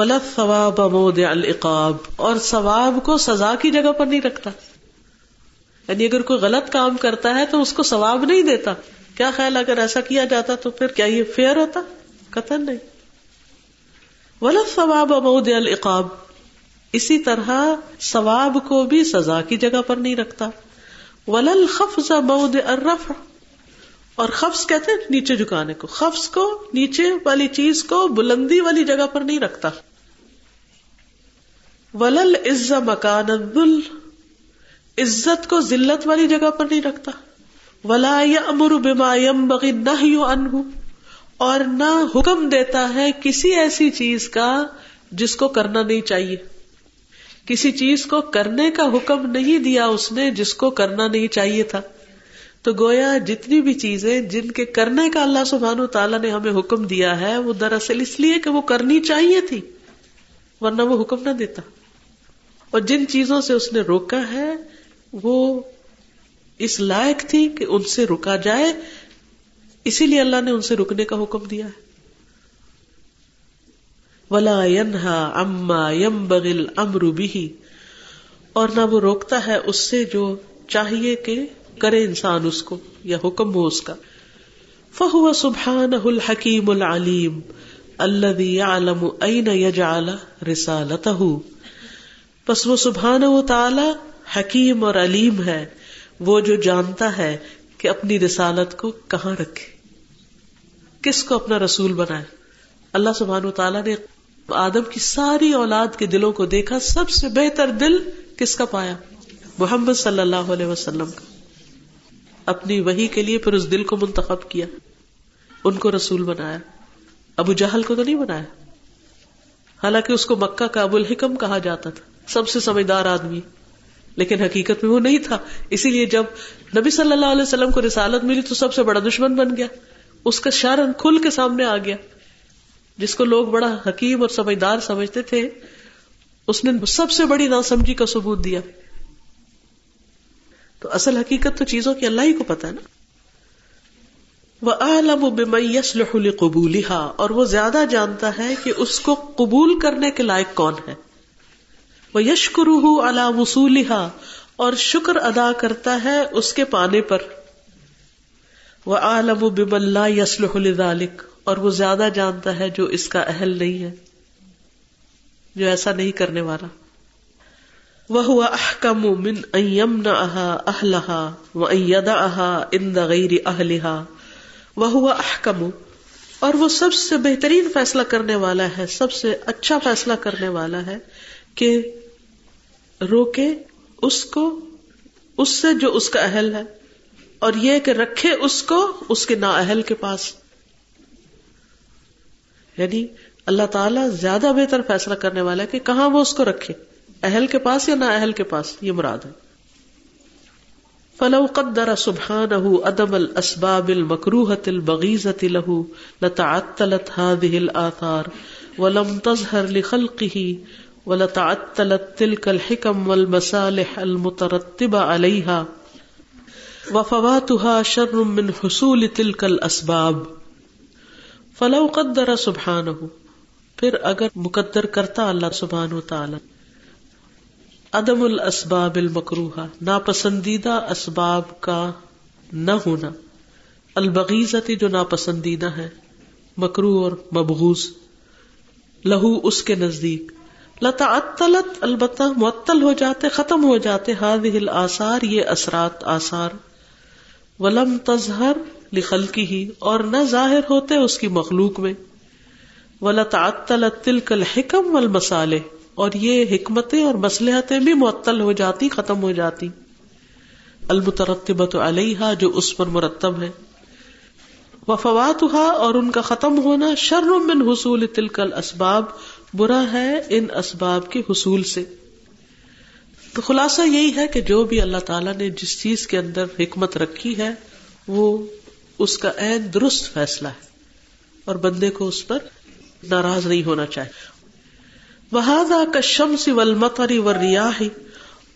ولا الثواب موضع العقاب، اور ثواب کو سزا کی جگہ پر نہیں رکھتا. یعنی اگر کوئی غلط کام کرتا ہے تو اس کو ثواب نہیں دیتا. کیا خیال، اگر ایسا کیا جاتا تو پھر کیا یہ فیئر ہوتا؟ قطعاً نہیں. ولا الثواب موضع العقاب، اسی طرح ثواب کو بھی سزا کی جگہ پر نہیں رکھتا. ولا الخفض موضع الرفع، اور خفض کہتے ہیں نیچے جھکانے کو، خفض کو، نیچے والی چیز کو بلندی والی جگہ پر نہیں رکھتا. ولا العز مکان الذل، عزت کو ذلت والی جگہ پر نہیں رکھتا. ولا یامر بما ينبغي النهي عنه، اور نہ حکم دیتا ہے کسی ایسی چیز کا جس کو کرنا نہیں چاہیے. کسی چیز کو کرنے کا حکم نہیں دیا اس نے جس کو کرنا نہیں چاہیے تھا. تو گویا جتنی بھی چیزیں جن کے کرنے کا اللہ سبحانہ تعالیٰ نے ہمیں حکم دیا ہے، وہ دراصل اس لیے کہ وہ کرنی چاہیے تھی، ورنہ وہ حکم نہ دیتا. اور جن چیزوں سے اس نے روکا ہے وہ اس لائق تھی کہ ان سے روکا جائے، اسی لیے اللہ نے ان سے رکنے کا حکم دیا ہے. وَلَا يَنْهَا عَمَّا يَنْبَغِي الْأَمْرُ بِهِ، اور نہ وہ روکتا ہے اس سے جو چاہیے کہ کرے انسان اس کو یا حکم ہو اس کا. فَهُوَ سُبْحَانَهُ الْحَكِيمُ الْعَلِيمُ الَّذِي يَعْلَمُ أَيْنَ يَجْعَلَ رِسَالَتَهُ، پس وہ سبحانہ و تعالی حکیم اور علیم ہے، وہ جو جانتا ہے کہ اپنی رسالت کو کہاں رکھے، کس کو اپنا رسول بنائے. اللہ سبحانہ وتعالیٰ نے آدم کی ساری اولاد کے دلوں کو دیکھا، سب سے بہتر دل کس کا پایا؟ محمد صلی اللہ علیہ وسلم کا. اپنی وحی کے لیے پھر اس دل کو منتخب کیا، ان کو رسول بنایا. ابو جہل کو تو نہیں بنایا، حالانکہ اس کو مکہ کا ابو الحکم کہا جاتا تھا، سب سے سمجھدار آدمی، لیکن حقیقت میں وہ نہیں تھا. اسی لیے جب نبی صلی اللہ علیہ وسلم کو رسالت ملی تو سب سے بڑا دشمن بن گیا، اس کا شر کھل کے سامنے آ گیا. جس کو لوگ بڑا حکیم اور سمجھدار سمجھتے تھے، اس نے سب سے بڑی ناسمجھی کا ثبوت دیا. تو اصل حقیقت تو چیزوں کی اللہ ہی کو پتا ہے نا. وَأَعْلَمُ بِمَنْ يَصْلُحُ لِقُبُولِهَا، اور وہ زیادہ جانتا ہے کہ اس کو قبول کرنے کے لائق کون ہے. وَيَشْكُرُهُ عَلَى وُصُولِهَا، اور شکر ادا کرتا ہے اس کے پانے پر. وَأَعْلَمُ بِمَنْ لَا يَصْلُحُ لِذَلِكَ، اور وہ زیادہ جانتا ہے جو اس کا اہل نہیں ہے، جو ایسا نہیں کرنے والا. وَهُوَ أَحْكَمُ مِنْ أَنْ يَمْنَعَهَا أَهْلَهَا وَأَنْ يَدَعَهَا عِنْدَ غَيْرِ أَهْلِهَا. وَهُوَ أَحْكَمُ، اور وہ سب سے بہترین فیصلہ کرنے والا ہے، سب سے اچھا فیصلہ کرنے والا ہے کہ روکے اس کو اس سے جو اس کا اہل ہے، اور یہ کہ رکھے اس کو اس کے نااہل کے پاس. یعنی اللہ تعالیٰ زیادہ بہتر فیصلہ کرنے والا ہے کہ کہاں وہ اس کو رکھے، اہل کے پاس یا نااہل کے پاس، یہ مراد ہے. فَلَوْ قَدَّرَ سُبْحَانَهُ عَدَمَ الْأَسْبَابِ الْمَكْرُوهَةِ الْبَغِيزَةِ لَهُ لَتَعَتَّلَتْ هَذِهِ الْآثَارِ وَلَمْ تَظْهَرْ لِخَلْقِهِ وَلَتَعَتَّلَتْ تِلْكَ الْحِكَمْ وَالْمَسَالِحَ الْمُتَرَتِّبَةَ عَلَيْهَا وَفَوَاتُهَا شَرٌّ مِّنْ حُصُولِ تِلْكَ الْأَسْبَابِ. فَلَوْ قَدَّرَ سُبْحَانَهُ، پھر اگر مقدر کرتا اللہ سبحانہ وتعالی عدم الاسباب المکروہ، ناپسندیدہ اسباب کا نہ ہونا، البغیزتی جو ناپسندیدہ ہے، مکروہ اور مبغوز، لہو اس کے نزدیک، لتعطلت البتہ معطل ہو جاتے، ختم ہو جاتے، هذه الاثار یہ اثرات آثار، ولم تظہر لخلقہ اور نہ ظاہر ہوتے اس کی مخلوق میں، ولتعطلت تلک الحکم والمصالح اور یہ حکمتیں اور مصلحتیں بھی معطل ہو جاتی، ختم ہو جاتی، المترتبۃ علیہا جو اس پر مرتب ہے، وفواتھا اور ان کا ختم ہونا، شر من حصول تلک الاسباب برا ہے ان اسباب کے حصول سے. تو خلاصہ یہی ہے کہ جو بھی اللہ تعالیٰ نے جس چیز کے اندر حکمت رکھی ہے وہ اس کا عین درست فیصلہ ہے اور بندے کو اس پر ناراض نہیں ہونا چاہیے. وَهَذَا كَالشَّمْسِ وَالْمَطَرِ وَالرِّيَاحِ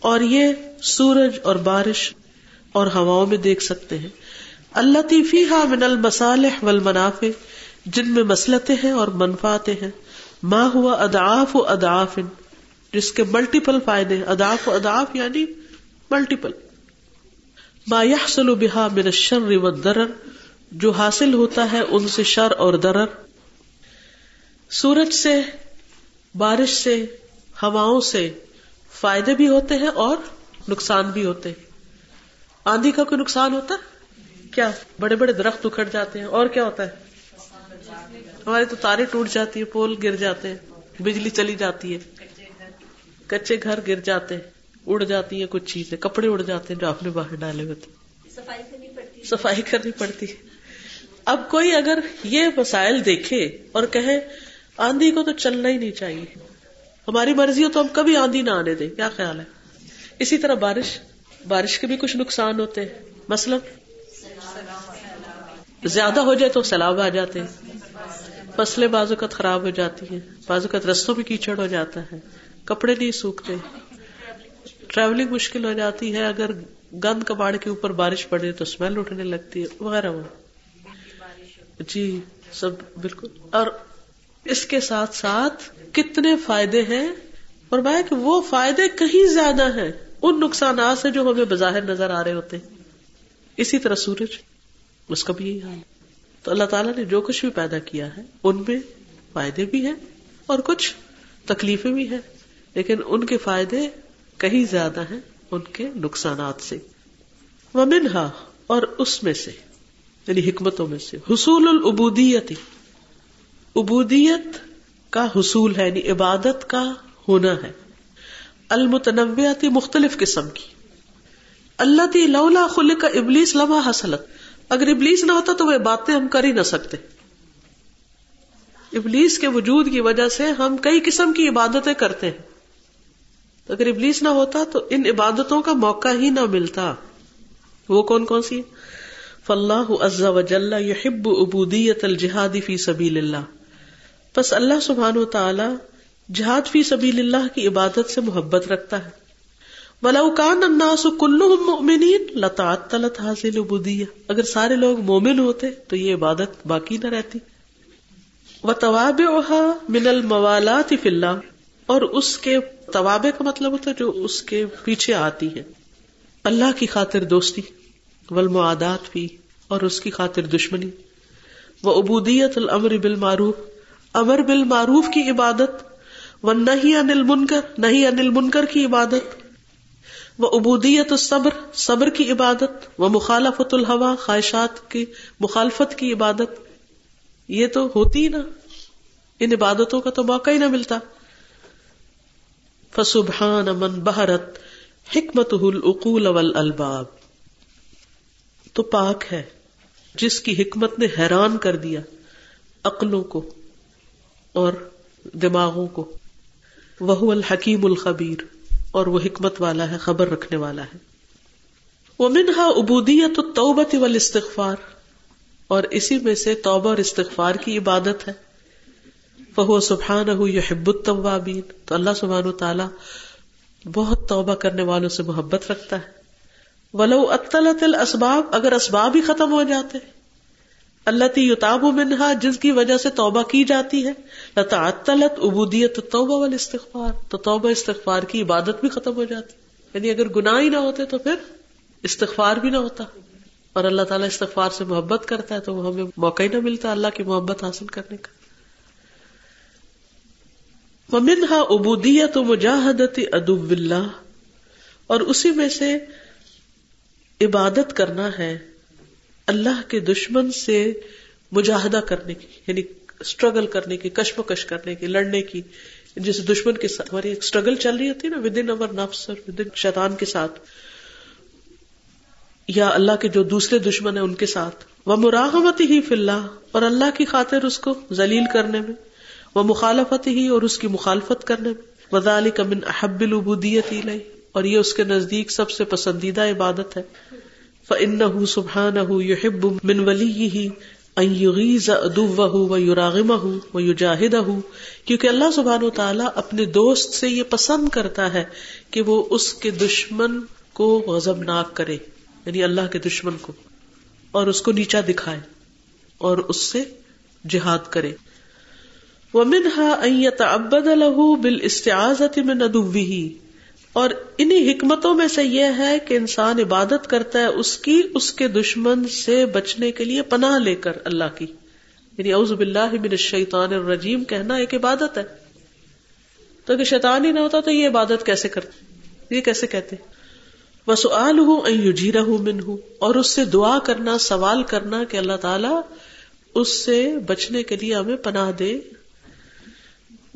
اور یہ سورج اور بارش اور ہواؤں میں دیکھ سکتے ہیں، الَّتِي فِيهَا مِنَ الْمَصَالِحِ وَالْمَنَافِعِ جن میں مصلحتیں ہیں اور منفعتیں ہیں، مَا هُوَ أَضْعَافُ أَضْعَافٍ جس کے ملٹیپل فائدے ہیں، اضعاف اضعاف یعنی ملٹیپل، مَا يَحْصُلُ بِهَا مِنَ الشَّرِّ وَالضَّرَرِ جو حاصل ہوتا ہے ان سے شر اور درر، سورج سے، بارش سے، ہواؤں سے فائدے بھی ہوتے ہیں اور نقصان بھی ہوتے ہیں. آندھی کا کوئی نقصان ہوتا ہے کیا؟ بڑے بڑے درخت اکھڑ جاتے ہیں، اور کیا ہوتا ہے؟ ہمارے تو تارے ٹوٹ جاتی ہیں، پول گر جاتے ہیں، بجلی چلی جاتی ہے، کچے گھر گر جاتے ہیں، اڑ جاتی ہیں کچھ چیزیں، کپڑے اڑ جاتے ہیں جو آپ نے باہر ڈالے ہوئے تھے، صفائی کرنی پڑتی ہے. اب کوئی اگر یہ مسائل دیکھے اور کہے آندھی کو تو چلنا ہی نہیں چاہیے، ہماری مرضی ہو تو ہم کبھی آندھی نہ آنے دیں، کیا خیال ہے؟ اسی طرح بارش، بارش کے بھی کچھ نقصان ہوتے ہیں، مثلا زیادہ ہو جائے تو سیلاب آ جاتے ہیں، فصلیں بعض اوقات خراب ہو جاتی ہیں، بعض اوقات رستوں میں کیچڑ ہو جاتا ہے، کپڑے نہیں سوکھتے، ٹریولنگ مشکل ہو جاتی ہے، اگر گند کباڑ کے اوپر بارش پڑے تو اسمیل اٹھنے لگتی ہے وغیرہ وغیرہ. جی سب بالکل. اور اس کے ساتھ ساتھ کتنے فائدے ہیں، اور بھائی کہ وہ فائدے کہیں زیادہ ہیں ان نقصانات سے جو ہمیں بظاہر نظر آ رہے ہوتے ہیں. اسی طرح سورج، اس کا بھی یہی حال. تو اللہ تعالیٰ نے جو کچھ بھی پیدا کیا ہے ان میں فائدے بھی ہیں اور کچھ تکلیفیں بھی ہیں، لیکن ان کے فائدے کہیں زیادہ ہیں ان کے نقصانات سے. ومنہا اور اس میں سے، یعنی حکمتوں میں سے، حصول العبودیت، عبودیت کا حصول ہے، یعنی عبادت کا ہونا ہے، المتنوعاتی مختلف قسم کی، اللتی لولا خلق ابلیس لما حصلت اگر ابلیس نہ ہوتا تو وہ باتیں ہم کر ہی نہ سکتے. ابلیس کے وجود کی وجہ سے ہم کئی قسم کی عبادتیں کرتے ہیں، تو اگر ابلیس نہ ہوتا تو ان عبادتوں کا موقع ہی نہ ملتا. وہ کون کون سی؟ فاللہ عز وجل یحب عبودیت الجہاد فی سبیل اللہ، پس اللہ سبحانہ وتعالی جہاد فی سبیل اللہ کی عبادت سے محبت رکھتا ہے. وَلَوْ كَانَ النَّاسُ كُلُّهُمْ مُؤْمِنِينَ لَتَعَطَّلَتْ هَذِهِ الْعُبُودِيَّةُ اگر سارے لوگ مومن ہوتے تو یہ عبادت باقی نہ رہتی. وَتَوَابِعُهَا مِنَ الْمَوَالَاتِ فِي اللَّهِ اور اس کے توابع کا مطلب ہوتا ہے جو اس کے پیچھے آتی ہے، اللہ کی خاطر دوستی، والمعادات فی اور اس کی خاطر دشمنی، وعبودیت الامر بالمعروف امر بالمعروف کی عبادت، والنہی عن المنکر نہی عن المنکر کی عبادت، وعبودیت الصبر صبر کی عبادت، ومخالفت الہوا خواہشات کی مخالفت کی عبادت. یہ تو ہوتی نا، ان عبادتوں کا تو موقع ہی نہ ملتا. فسبحان من بہرت حکمتہ العقول والالباب. تو پاک ہے جس کی حکمت نے حیران کر دیا عقلوں کو اور دماغوں کو. وہو الحکیم الخبیر، اور وہ حکمت والا ہے، خبر رکھنے والا ہے. ومنها عبودیت التوبة والاستغفار، اور اسی میں سے توبہ اور استغفار کی عبادت ہے. فہو سبحانہ یحب التوابین، تو اللہ سبحانہ تعالیٰ بہت توبہ کرنے والوں سے محبت رکھتا ہے. ولو اطلت الاسباب، اگر اسباب ہی ختم ہو جاتے، اللتی یتاب منها، جس کی وجہ سے توبہ کی جاتی ہے، لتعطلت عبودیت التوبہ والاستغفار، تو توبہ استغفار کی عبادت بھی ختم ہو جاتی. یعنی اگر گناہ ہی نہ ہوتے تو پھر استغفار بھی نہ ہوتا، اور اللہ تعالیٰ استغفار سے محبت کرتا ہے، تو وہ ہمیں موقع ہی نہ ملتا اللہ کی محبت حاصل کرنے کا. ومنها عبودیت مجاہدت عدو اللہ، اور اسی میں سے عبادت کرنا ہے اللہ کے دشمن سے مجاہدہ کرنے کی، یعنی اسٹرگل کرنے کی، کشمکش کرنے کی، لڑنے کی. جس دشمن کے ساتھ ہماری ایک اسٹرگل چل رہی ہوتی ہے نا، ودن اور نفس اور ودن شیطان کے ساتھ، یا اللہ کے جو دوسرے دشمن ہیں ان کے ساتھ. ومراحمتہ فی اللہ، اور اللہ کی خاطر اس کو ذلیل کرنے میں. ومخالفتہ، اور اس کی مخالفت کرنے میں. وذالک من احب العبودیۃ الیہ، اور یہ اس کے نزدیک سب سے پسندیدہ عبادت ہے. فَإِنَّهُ سُبْحَانَهُ يُحِبُّ مِنْ وَلِيِّهِ أَنْ يُغِيظَ عَدُوَّهُ وَيُرَاغِمَهُ وَيُجَاهِدَهُ، کیونکہ اللہ سبحانہ وتعالیٰ اپنے دوست سے یہ پسند کرتا ہے کہ وہ اس کے دشمن کو غضبناک کرے، یعنی اللہ کے دشمن کو، اور اس کو نیچا دکھائے اور اس سے جہاد کرے. وَمِنْهَا أَنْ يَتَعَبَّدَ لَهُ بِالْإِسْتِعَاذَةِ مِنْ عَدُوِّهِ، اور انہی حکمتوں میں سے یہ ہے کہ انسان عبادت کرتا ہے اس کی اس کے دشمن سے بچنے کے لیے پناہ لے کر اللہ کی، یعنی اعوذ باللہ من الشیطان الرجیم کہنا ایک عبادت ہے. تو کہ شیطان ہی نہ ہوتا تو یہ عبادت کیسے کرتے، یہ کیسے کہتے. وَسُؤَالُهُ أَن يُجِيرَهُ مِنْهُ، اور اس سے دعا کرنا، سوال کرنا کہ اللہ تعالیٰ اس سے بچنے کے لیے ہمیں پناہ دے.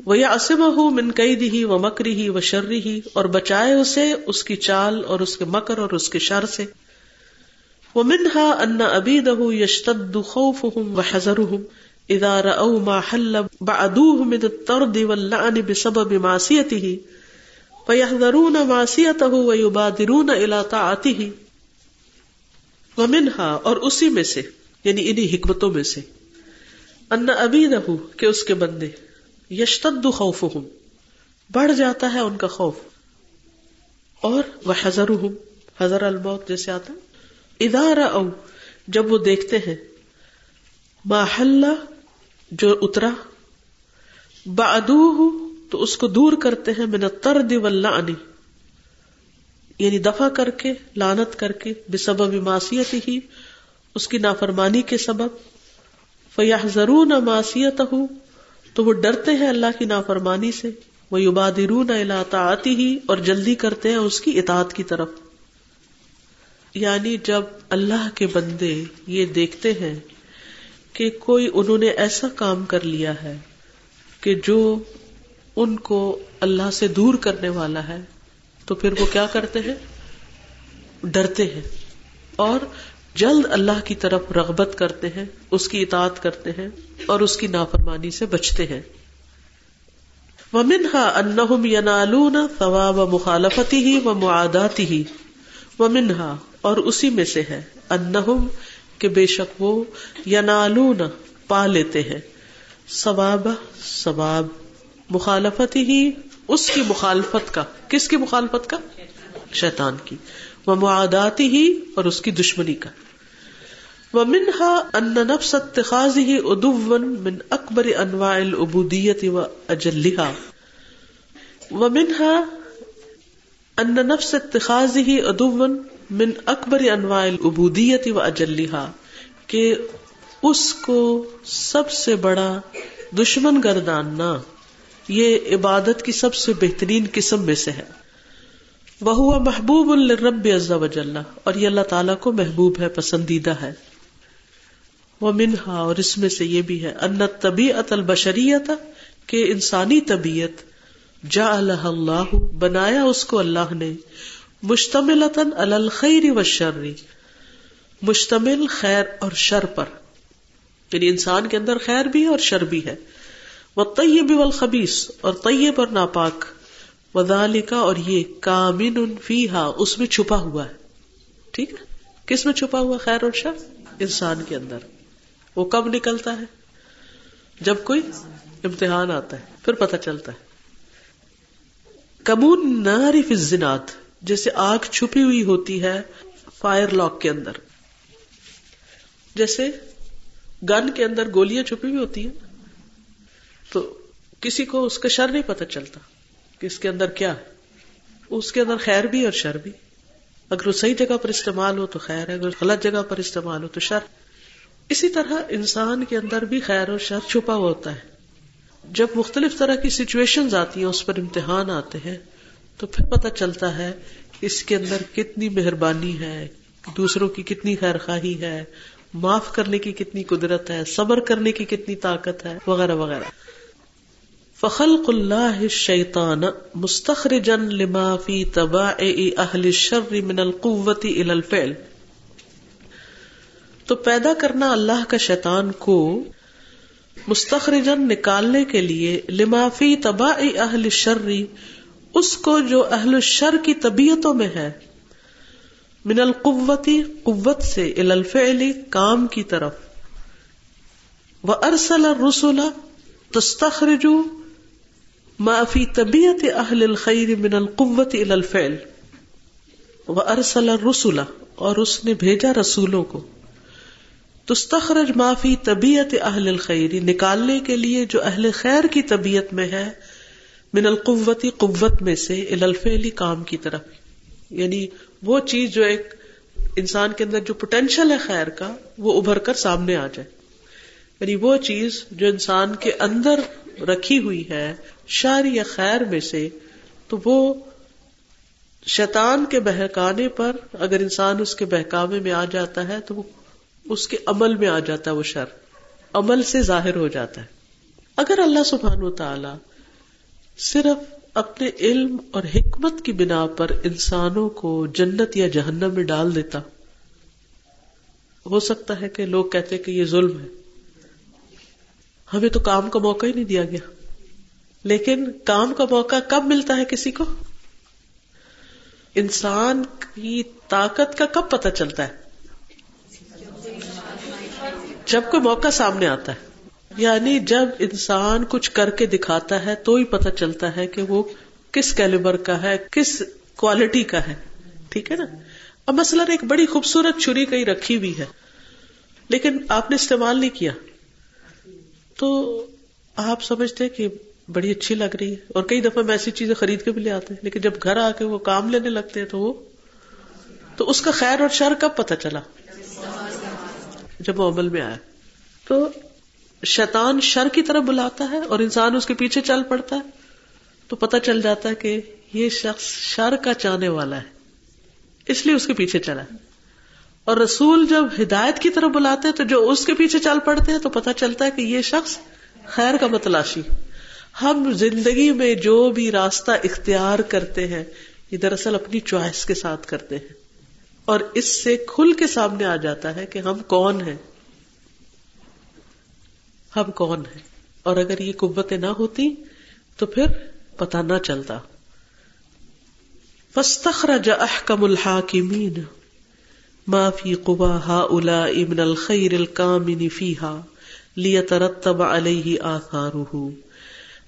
وَيَعْصِمَهُ مِنْ كَيْدِهِ وَمَكْرِهِ وَشَرِّهِ، اور بچائے اسے اس کی چال اور اس کے مکر اور اس کے شر سے. وَمِنْهَا أَنَّ عَبِيدَهُ يَشْتَدُّ خَوْفُهُمْ وَحَذَرُهُمْ إِذَا رَأَوْا مَا حَلَّ بَعْدُهُ مِنَ الطَّرْدِ وَاللَّعْنِ بِسَبَبِ مَعْصِيَتِهِ فَيَحْذَرُونَ مَعْصِيَتَهُ وَيُبَادِرُونَ إِلَى طَاعَتِهِ. وَمِنْهَا، اور اسی میں سے، یعنی انہی حکمتوں میں سے، أَنَّ عَبِيدَهُ، کہ اس کے بندے، یشتد خوفہم، بڑھ جاتا ہے ان کا خوف، اور وحذرہم، حذر الموت جیسے آتا، اذا رأوا، جب وہ دیکھتے ہیں، ما حل، جو اترا، بعدوہ، تو اس کو دور کرتے ہیں، من الطرد واللعن، یعنی دفع کر کے، لعنت کر کے، بسبب معصیتہ، اس کی نافرمانی کے سبب. فیحذرون معصیتہ، تو وہ ڈرتے ہیں اللہ کی نافرمانی سے. وَيُبَادِرُونَ إِلَىٰ طَاعَتِهِ، اور جلدی کرتے ہیں اس کی اطاعت کی طرف. یعنی جب اللہ کے بندے یہ دیکھتے ہیں کہ کوئی انہوں نے ایسا کام کر لیا ہے کہ جو ان کو اللہ سے دور کرنے والا ہے، تو پھر وہ کیا کرتے ہیں، ڈرتے ہیں اور جلد اللہ کی طرف رغبت کرتے ہیں، اس کی اطاعت کرتے ہیں اور اس کی نافرمانی سے بچتے ہیں. وَمِنْهَا أَنَّهُمْ يَنَالُونَ ثَوَابَ مُخَالَفَتِهِ وَمُعَادَاتِهِ. وَمِنْهَا، اور اسی میں سے ہے، أَنَّهُمْ، کہ بے شک وہ، يَنَالُونَ، پا لیتے ہیں، ثَوَابَ، ثواب، مُخَالَفَتِهِ، اس کی مخالفت کا، کس کی مخالفت کا، شیطان کی، وَمُعَادَاتِهِ، اور اس کی دشمنی کا. وَمِنْهَا أَنَّ نَفْسَ اتِّخَاذِهِ عُدُوًّا مِنْ أَكْبَرِ أَنْوَاعِ الْعُبُودِيَّةِ وَأَجَلِّهَا. وَمِنْهَا أَنَّ نَفْسَ اتِّخَاذِهِ عُدُوًّا مِنْ أَكْبَرِ أَنْوَاعِ الْعُبُودِيَّةِ وَأَجَلِّهَا، کہ اس کو سب سے بڑا دشمن گرداننا، یہ عبادت کی سب سے بہترین قسم میں سے ہے. وَهُوَ مَحْبُوبٌ لِلرَّبِّ عَزَّ وَجَلَّ، اور یہ اللہ تعالیٰ کو محبوب ہے، پسندیدہ ہے. وَمِنْهَا، اور اس میں سے یہ بھی ہے، أَنَّ الطَّبِيعَةَ الْبَشَرِيَّةَ، کہ انسانی طبیعت، جعلہ اللہ، بنایا اس کو اللہ نے، مشتملۃً علی الخیر والشر، مشتمل خیر اور شر پر، یعنی انسان کے اندر خیر بھی ہے اور شر بھی ہے، والطیب والخبیث، اور طیب اور ناپاک، وذالک، اور یہ کامن فیہا، اس میں چھپا ہوا ہے. ٹھیک ہے، کس میں چھپا ہوا؟ خیر اور شر انسان کے اندر. وہ کب نکلتا ہے؟ جب کوئی امتحان آتا ہے پھر پتہ چلتا ہے. کمون النار فی الزنات، جیسے آگ چھپی ہوئی ہوتی ہے فائر لاک کے اندر، جیسے گن کے اندر گولیاں چھپی ہوئی ہوتی ہیں تو کسی کو اس کا شر نہیں پتہ چلتا کہ اس کے اندر کیا ہے. اس کے اندر خیر بھی اور شر بھی، اگر وہ صحیح جگہ پر استعمال ہو تو خیر ہے، اگر غلط جگہ پر استعمال ہو تو شر. اسی طرح انسان کے اندر بھی خیر اور شر چھپا ہوا ہوتا ہے. جب مختلف طرح کی سچویشنز آتی ہیں، اس پر امتحان آتے ہیں، تو پھر پتہ چلتا ہے اس کے اندر کتنی مہربانی ہے، دوسروں کی کتنی خیر خواہی ہے، معاف کرنے کی کتنی قدرت ہے، صبر کرنے کی کتنی طاقت ہے، وغیرہ وغیرہ. فخلق اللہ الشیطان مستخرجا لما فی طبائع اہل الشر من القوۃ الی الفعل، تو پیدا کرنا اللہ کا شیطان کو مستخرجا، نکالنے کے لیے، لما فی طبائع اہل الشر، اس کو جو اہل الشر کی طبیعتوں میں ہے، من القوتی، قوت سے، الی الفعل، کام کی طرف. وارسل الرسل تستخرج ما فی طبیعت اہل الخیر من القوت الی الفعل. وارسل الرسل، اور اس نے بھیجا رسولوں کو، تستخرج ما فی طبیعت اہل الخیر، نکالنے کے لیے جو اہل خیر کی طبیعت میں ہے، من القوتی، قوت میں سے، الی الفعل، کام کی طرف. یعنی وہ چیز جو ایک انسان کے اندر جو پوٹینشیل ہے خیر کا، وہ ابھر کر سامنے آ جائے. یعنی وہ چیز جو انسان کے اندر رکھی ہوئی ہے شر یا خیر میں سے، تو وہ شیطان کے بہکانے پر اگر انسان اس کے بہکاوے میں آ جاتا ہے تو وہ اس کے عمل میں آ جاتا ہے، وہ شر عمل سے ظاہر ہو جاتا ہے. اگر اللہ سبحانہ و تعالی صرف اپنے علم اور حکمت کی بنا پر انسانوں کو جنت یا جہنم میں ڈال دیتا، ہو سکتا ہے کہ لوگ کہتے کہ یہ ظلم ہے، ہمیں تو کام کا موقع ہی نہیں دیا گیا. لیکن کام کا موقع کب ملتا ہے کسی کو؟ انسان کی طاقت کا کب پتہ چلتا ہے؟ جب کوئی موقع سامنے آتا ہے، یعنی جب انسان کچھ کر کے دکھاتا ہے تو ہی پتہ چلتا ہے کہ وہ کس کیلیبر کا ہے، کس کوالٹی کا ہے. ٹھیک ہے نا. اب مثلا ایک بڑی خوبصورت چھری کہیں رکھی ہوئی ہے لیکن آپ نے استعمال نہیں کیا، تو آپ سمجھتے کہ بڑی اچھی لگ رہی ہے، اور کئی دفعہ میں ایسی چیزیں خرید کے بھی لے آتے ہیں، لیکن جب گھر آ کے وہ کام لینے لگتے ہیں تو وہ تو اس کا خیر اور شر کب پتہ چلا؟ جب وہ عمل میں آیا. تو شیطان شر کی طرف بلاتا ہے اور انسان اس کے پیچھے چل پڑتا ہے، تو پتہ چل جاتا ہے کہ یہ شخص شر کا چاہنے والا ہے، اس لیے اس کے پیچھے چلا. اور رسول جب ہدایت کی طرف بلاتے ہیں تو جو اس کے پیچھے چل پڑتے ہیں، تو پتہ چلتا ہے کہ یہ شخص خیر کا متلاشی. ہم زندگی میں جو بھی راستہ اختیار کرتے ہیں، یہ دراصل اپنی چوائس کے ساتھ کرتے ہیں، اور اس سے کھل کے سامنے آ جاتا ہے کہ ہم کون ہیں ہم کون ہیں اور اگر یہ قوتیں نہ ہوتی تو پھر پتہ نہ چلتا. فاستخرج احکم الحاکمین ما فی قوا ہؤلاء من الخیر الکامن فیہا لیترتب علیہ آثارہ،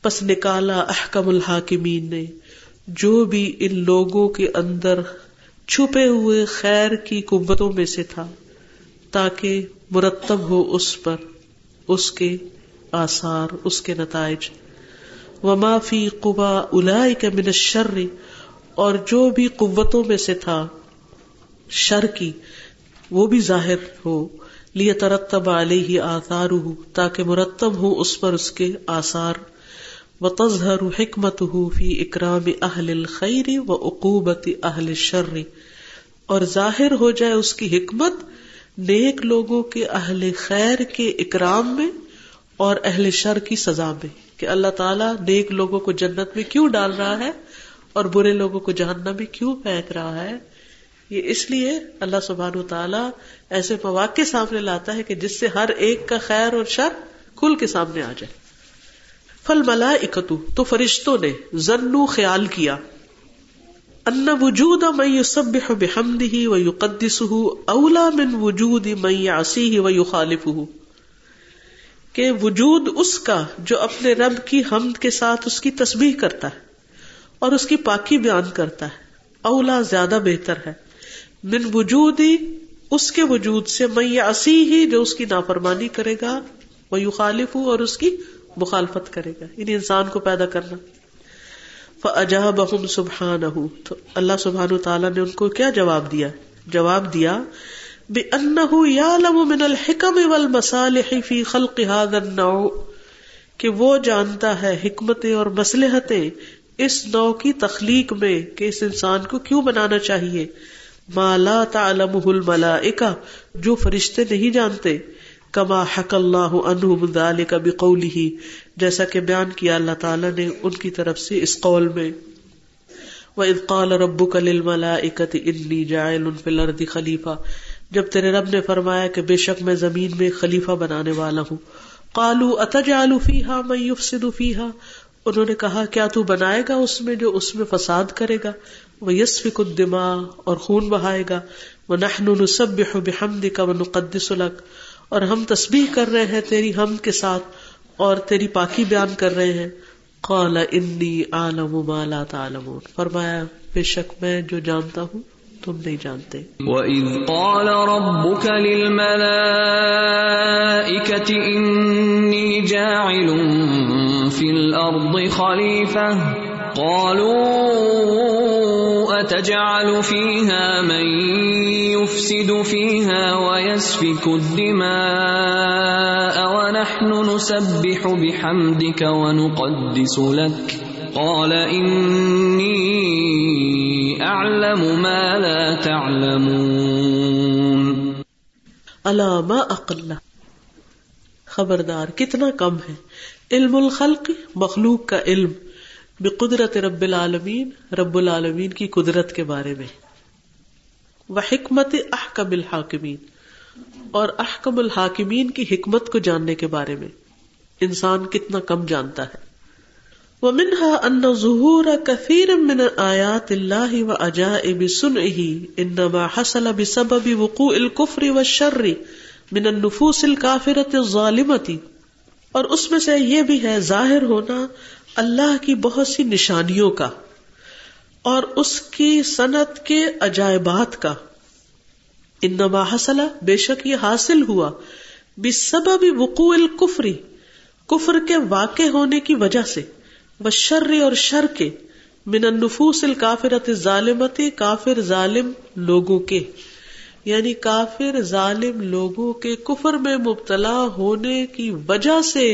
پس نکالا احکم الحاکمین نے جو بھی ان لوگوں کے اندر چھپے ہوئے خیر کی قوتوں میں سے تھا، تاکہ مرتب ہو اس پر اس کے آثار، اس کے نتائج. وما فی قوا اولئک من الشر، اور جو بھی قوتوں میں سے تھا شر کی، وہ بھی ظاہر ہو، لیترتب علیہ آثارہ، تاکہ مرتب ہو اس پر اس کے آثار. وتظہر حکمتہ فی اکرام اہل الخیر وعقوبۃ اہل الشر، اور ظاہر ہو جائے اس کی حکمت نیک لوگوں کے اہل خیر کے اکرام میں اور اہل شر کی سزا میں، کہ اللہ تعالیٰ نیک لوگوں کو جنت میں کیوں ڈال رہا ہے اور برے لوگوں کو جہنم میں کیوں پھینک رہا ہے. یہ اس لیے اللہ سبحانہ وتعالیٰ ایسے مواقع سامنے لاتا ہے کہ جس سے ہر ایک کا خیر اور شر کھل کے سامنے آ جائے. فالملائکۃ، تو فرشتوں نے، ظنوا، خیال کیا، ان وجود من یسبح بحمدہ ویقدسہ اولا من وجود من یعصیہ ویخالفہ، کہ وجود اس کا جو اپنے رب کی حمد کے ساتھ اس کی تسبیح کرتا ہے اور اس کی پاکی بیان کرتا ہے، اولا زیادہ بہتر ہے، من وجودی اس کے وجود سے، میں یعصیہ جو اس کی نافرمانی کرے گا، ویخالفہ اور اس کی مخالفت کرے گا، یعنی انسان کو پیدا کرنا. فَأَجَابَهُمْ سُبْحَانَهُ، تو اللہ سبحانہ تعالیٰ نے ان کو کیا جواب دیا؟ جواب دیا بِأَنَّهُ يَعْلَمُ مِنَ الْحِكَمِ وَالْمَصَالِحِ فِي خَلْقِ هَذَا النَّوْعِ، کہ وہ جانتا ہے حکمتیں اور مصلحتیں اس نوع کی تخلیق میں، کہ اس انسان کو کیوں بنانا چاہیے. مَا لَا تَعْلَمُهُ الْمَلَائِكَةُ، جو فرشتے نہیں جانتے. کما حق اللہ عنہم ذالک بقولہ، جیسا کہ بیان کیا اللہ تعالیٰ نے ان کی طرف سے اس قول میں. وَإِذْ قَالَ رَبُّكَ لِلْمَلَائِكَةِ إِنِّي جَاعِلٌ فِي الْأَرْضِ خَلِيفَةً، جب تیرے رب نے فرمایا کہ بے شک میں زمین میں خلیفہ بنانے والا ہوں. قَالُوا أَتَجْعَلُ فِيهَا مَن يُفْسِدُ فِيهَا، انہوں نے کہا کیا تو بنائے گا اس میں جو اس میں فساد کرے گا، وَيَسْفِكُ الدِّمَاءَ اور خون بہائے گا، وَنَحْنُ نُسَبِّحُ بِحَمْدِكَ وَنُقَدِّسُ لَكَ، اور ہم تسبیح کر رہے ہیں تیری حمد کے ساتھ اور تیری پاکی بیان کر رہے ہیں. قال انی اعلم ما لا تعلمون، فرمایا بے شک میں جو جانتا ہوں تم نہیں جانتے. وَإِذْ قَالَ رَبُّكَ لِلْمَلَائِكَةِ إِنِّي جَاعِلٌ فِي الْأَرْضِ خَلِيفَةً قَالُوا أَتَجْعَلُ فِيهَا مَن يفسد فيها ويسفك الدماء ونحن نسبح بحمدك ونقدس لك قال إني أعلم ما لا تعلمون. ألا ما أقل، خبردار کتنا کم ہے علم الخلق، مخلوق کا علم، بقدرت رب العالمین، رب العالمین کی قدرت کے بارے میں، وحکمت احکم الحاکمین، اور احکم الحاکمین کی حکمت کو جاننے کے بارے میں انسان کتنا کم جانتا ہے. وَمِنْهَا أَنَّ ظُهُورَ كَثِيرٍ مِّنْ آيَاتِ اللَّهِ وَعَجَائِبِ صُنْعِهِ إِنَّمَا حَصَلَ بِسَبَبِ وُقُوعِ الْكُفْرِ وَالشَّرِّ مِنَ النُّفُوسِ الْكَافِرَةِ الظَّالِمَةِ، اور اس میں سے یہ بھی ہے ظاہر ہونا اللہ کی بہت سی نشانیوں کا اور اس کی صنعت کے عجائبات کا. انما حصل، بے شک یہ حاصل ہوا، بسبب وقوع الکفر، کفر کے واقع ہونے کی وجہ سے، والشر اور شر کے، من النفوس الکافرۃ الظالمۃ، کافر ظالم لوگوں کے، یعنی کافر ظالم لوگوں کے کفر میں مبتلا ہونے کی وجہ سے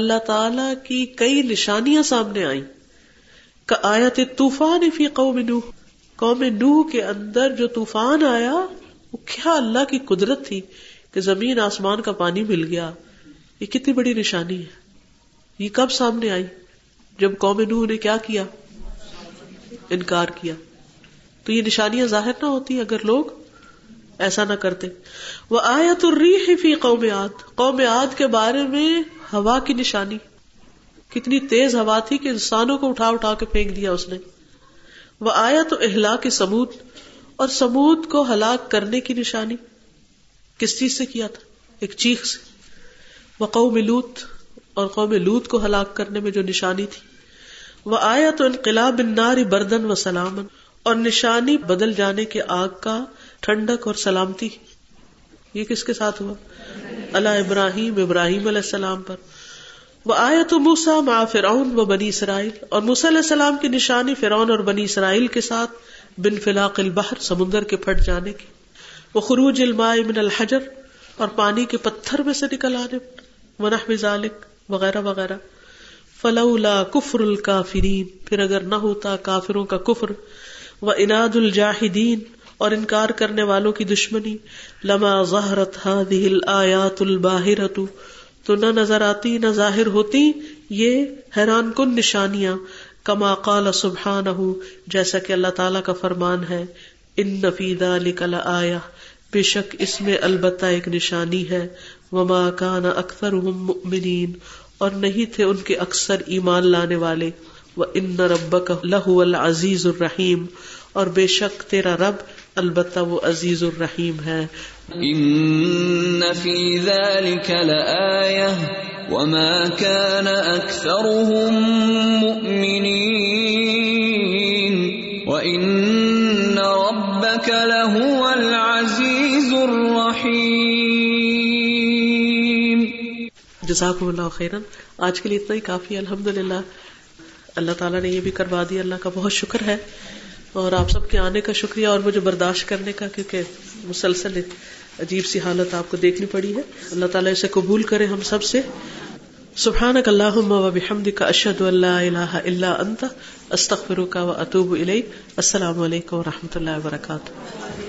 اللہ تعالی کی کئی نشانیاں سامنے آئیں. کا آیت طوفان فی قوم نوح، قوم نوح کے اندر جو طوفان آیا وہ کیا اللہ کی قدرت تھی کہ زمین آسمان کا پانی مل گیا. یہ کتنی بڑی نشانی ہے. یہ کب سامنے آئی؟ جب قوم نوح نے کیا کیا؟ انکار کیا. تو یہ نشانیاں ظاہر نہ ہوتی اگر لوگ ایسا نہ کرتے. وآیت الریح فی قوم عاد، قوم عاد کے بارے میں ہوا کی نشانی، کتنی تیز ہوا تھی کہ انسانوں کو اٹھا اٹھا کے پھینک دیا اس نے. وآیت اہلاک ثمود، اور ثمود کو ہلاک کرنے کی نشانی کس چیز سے کیا تھا؟ ایک چیخ سے. وقوم لوط، اور قوم لوط کو ہلاک کرنے میں جو نشانی تھی. وآیت انقلاب النار بردن و سلامن، اور نشانی بدل جانے کے آگ کا ٹھنڈک اور سلامتی. یہ کس کے ساتھ ہوا؟ اللہ ابراہیم ابراہیم علیہ السلام پر. وآیت موسیٰ مع فرعون و بنی اسرائیل، اور موسیٰ علیہ السلام کی نشانی فرعون اور بنی اسرائیل کے ساتھ، بانفلاق البحر، سمندر کے پھٹ جانے کی. وخروج الماء من الحجر، اور پانی کے پتھر میں سے نکل آنے، ونحو ذالک، وغیرہ وغیرہ. فلولا کفر الکافرین، پھر اگر نہ ہوتا کافروں کا کفر، و اناد الجاہدین، اور انکار کرنے والوں کی دشمنی، لما ظہرت هذه الآیات الباہرۃ، تو نہ نظر آتی نہ ظاہر ہوتی یہ حیران کن نشانیاں کما قال سبحانہ، جیسا کہ اللہ تعالیٰ کا فرمان ہے، ان فی ذلک لآیہ، بے شک اس میں البتہ ایک نشانی ہے، وما کان اکثرہم مؤمنین، اور نہیں تھے ان کے اکثر ایمان لانے والے، وان ربک لہو العزیز الرحیم، اور بے شک تیرا رب البتہ وہ عزیز الرحیم ہے۔ ان فی ذلک لآیہ وما کان اکثرہم مؤمنین وان ربک لہو العزیز الرحیم۔ جزاکم اللہ خیرا، آج کے لیے اتنا ہی کافی۔ الحمدللہ اللہ تعالیٰ نے یہ بھی کروا دیا، اللہ کا بہت شکر ہے، اور آپ سب کے آنے کا شکریہ اور مجھے برداشت کرنے کا، کیونکہ مسلسل عجیب سی حالت آپ کو دیکھنی پڑی ہے۔ اللہ تعالیٰ اسے قبول کرے ہم سب سے۔ سبحانک اللہم و بحمدک، اشہد ان لا الہ الا انت، استغفرک و اتوب الیک۔ السلام علیکم و رحمۃ اللہ وبرکاتہ۔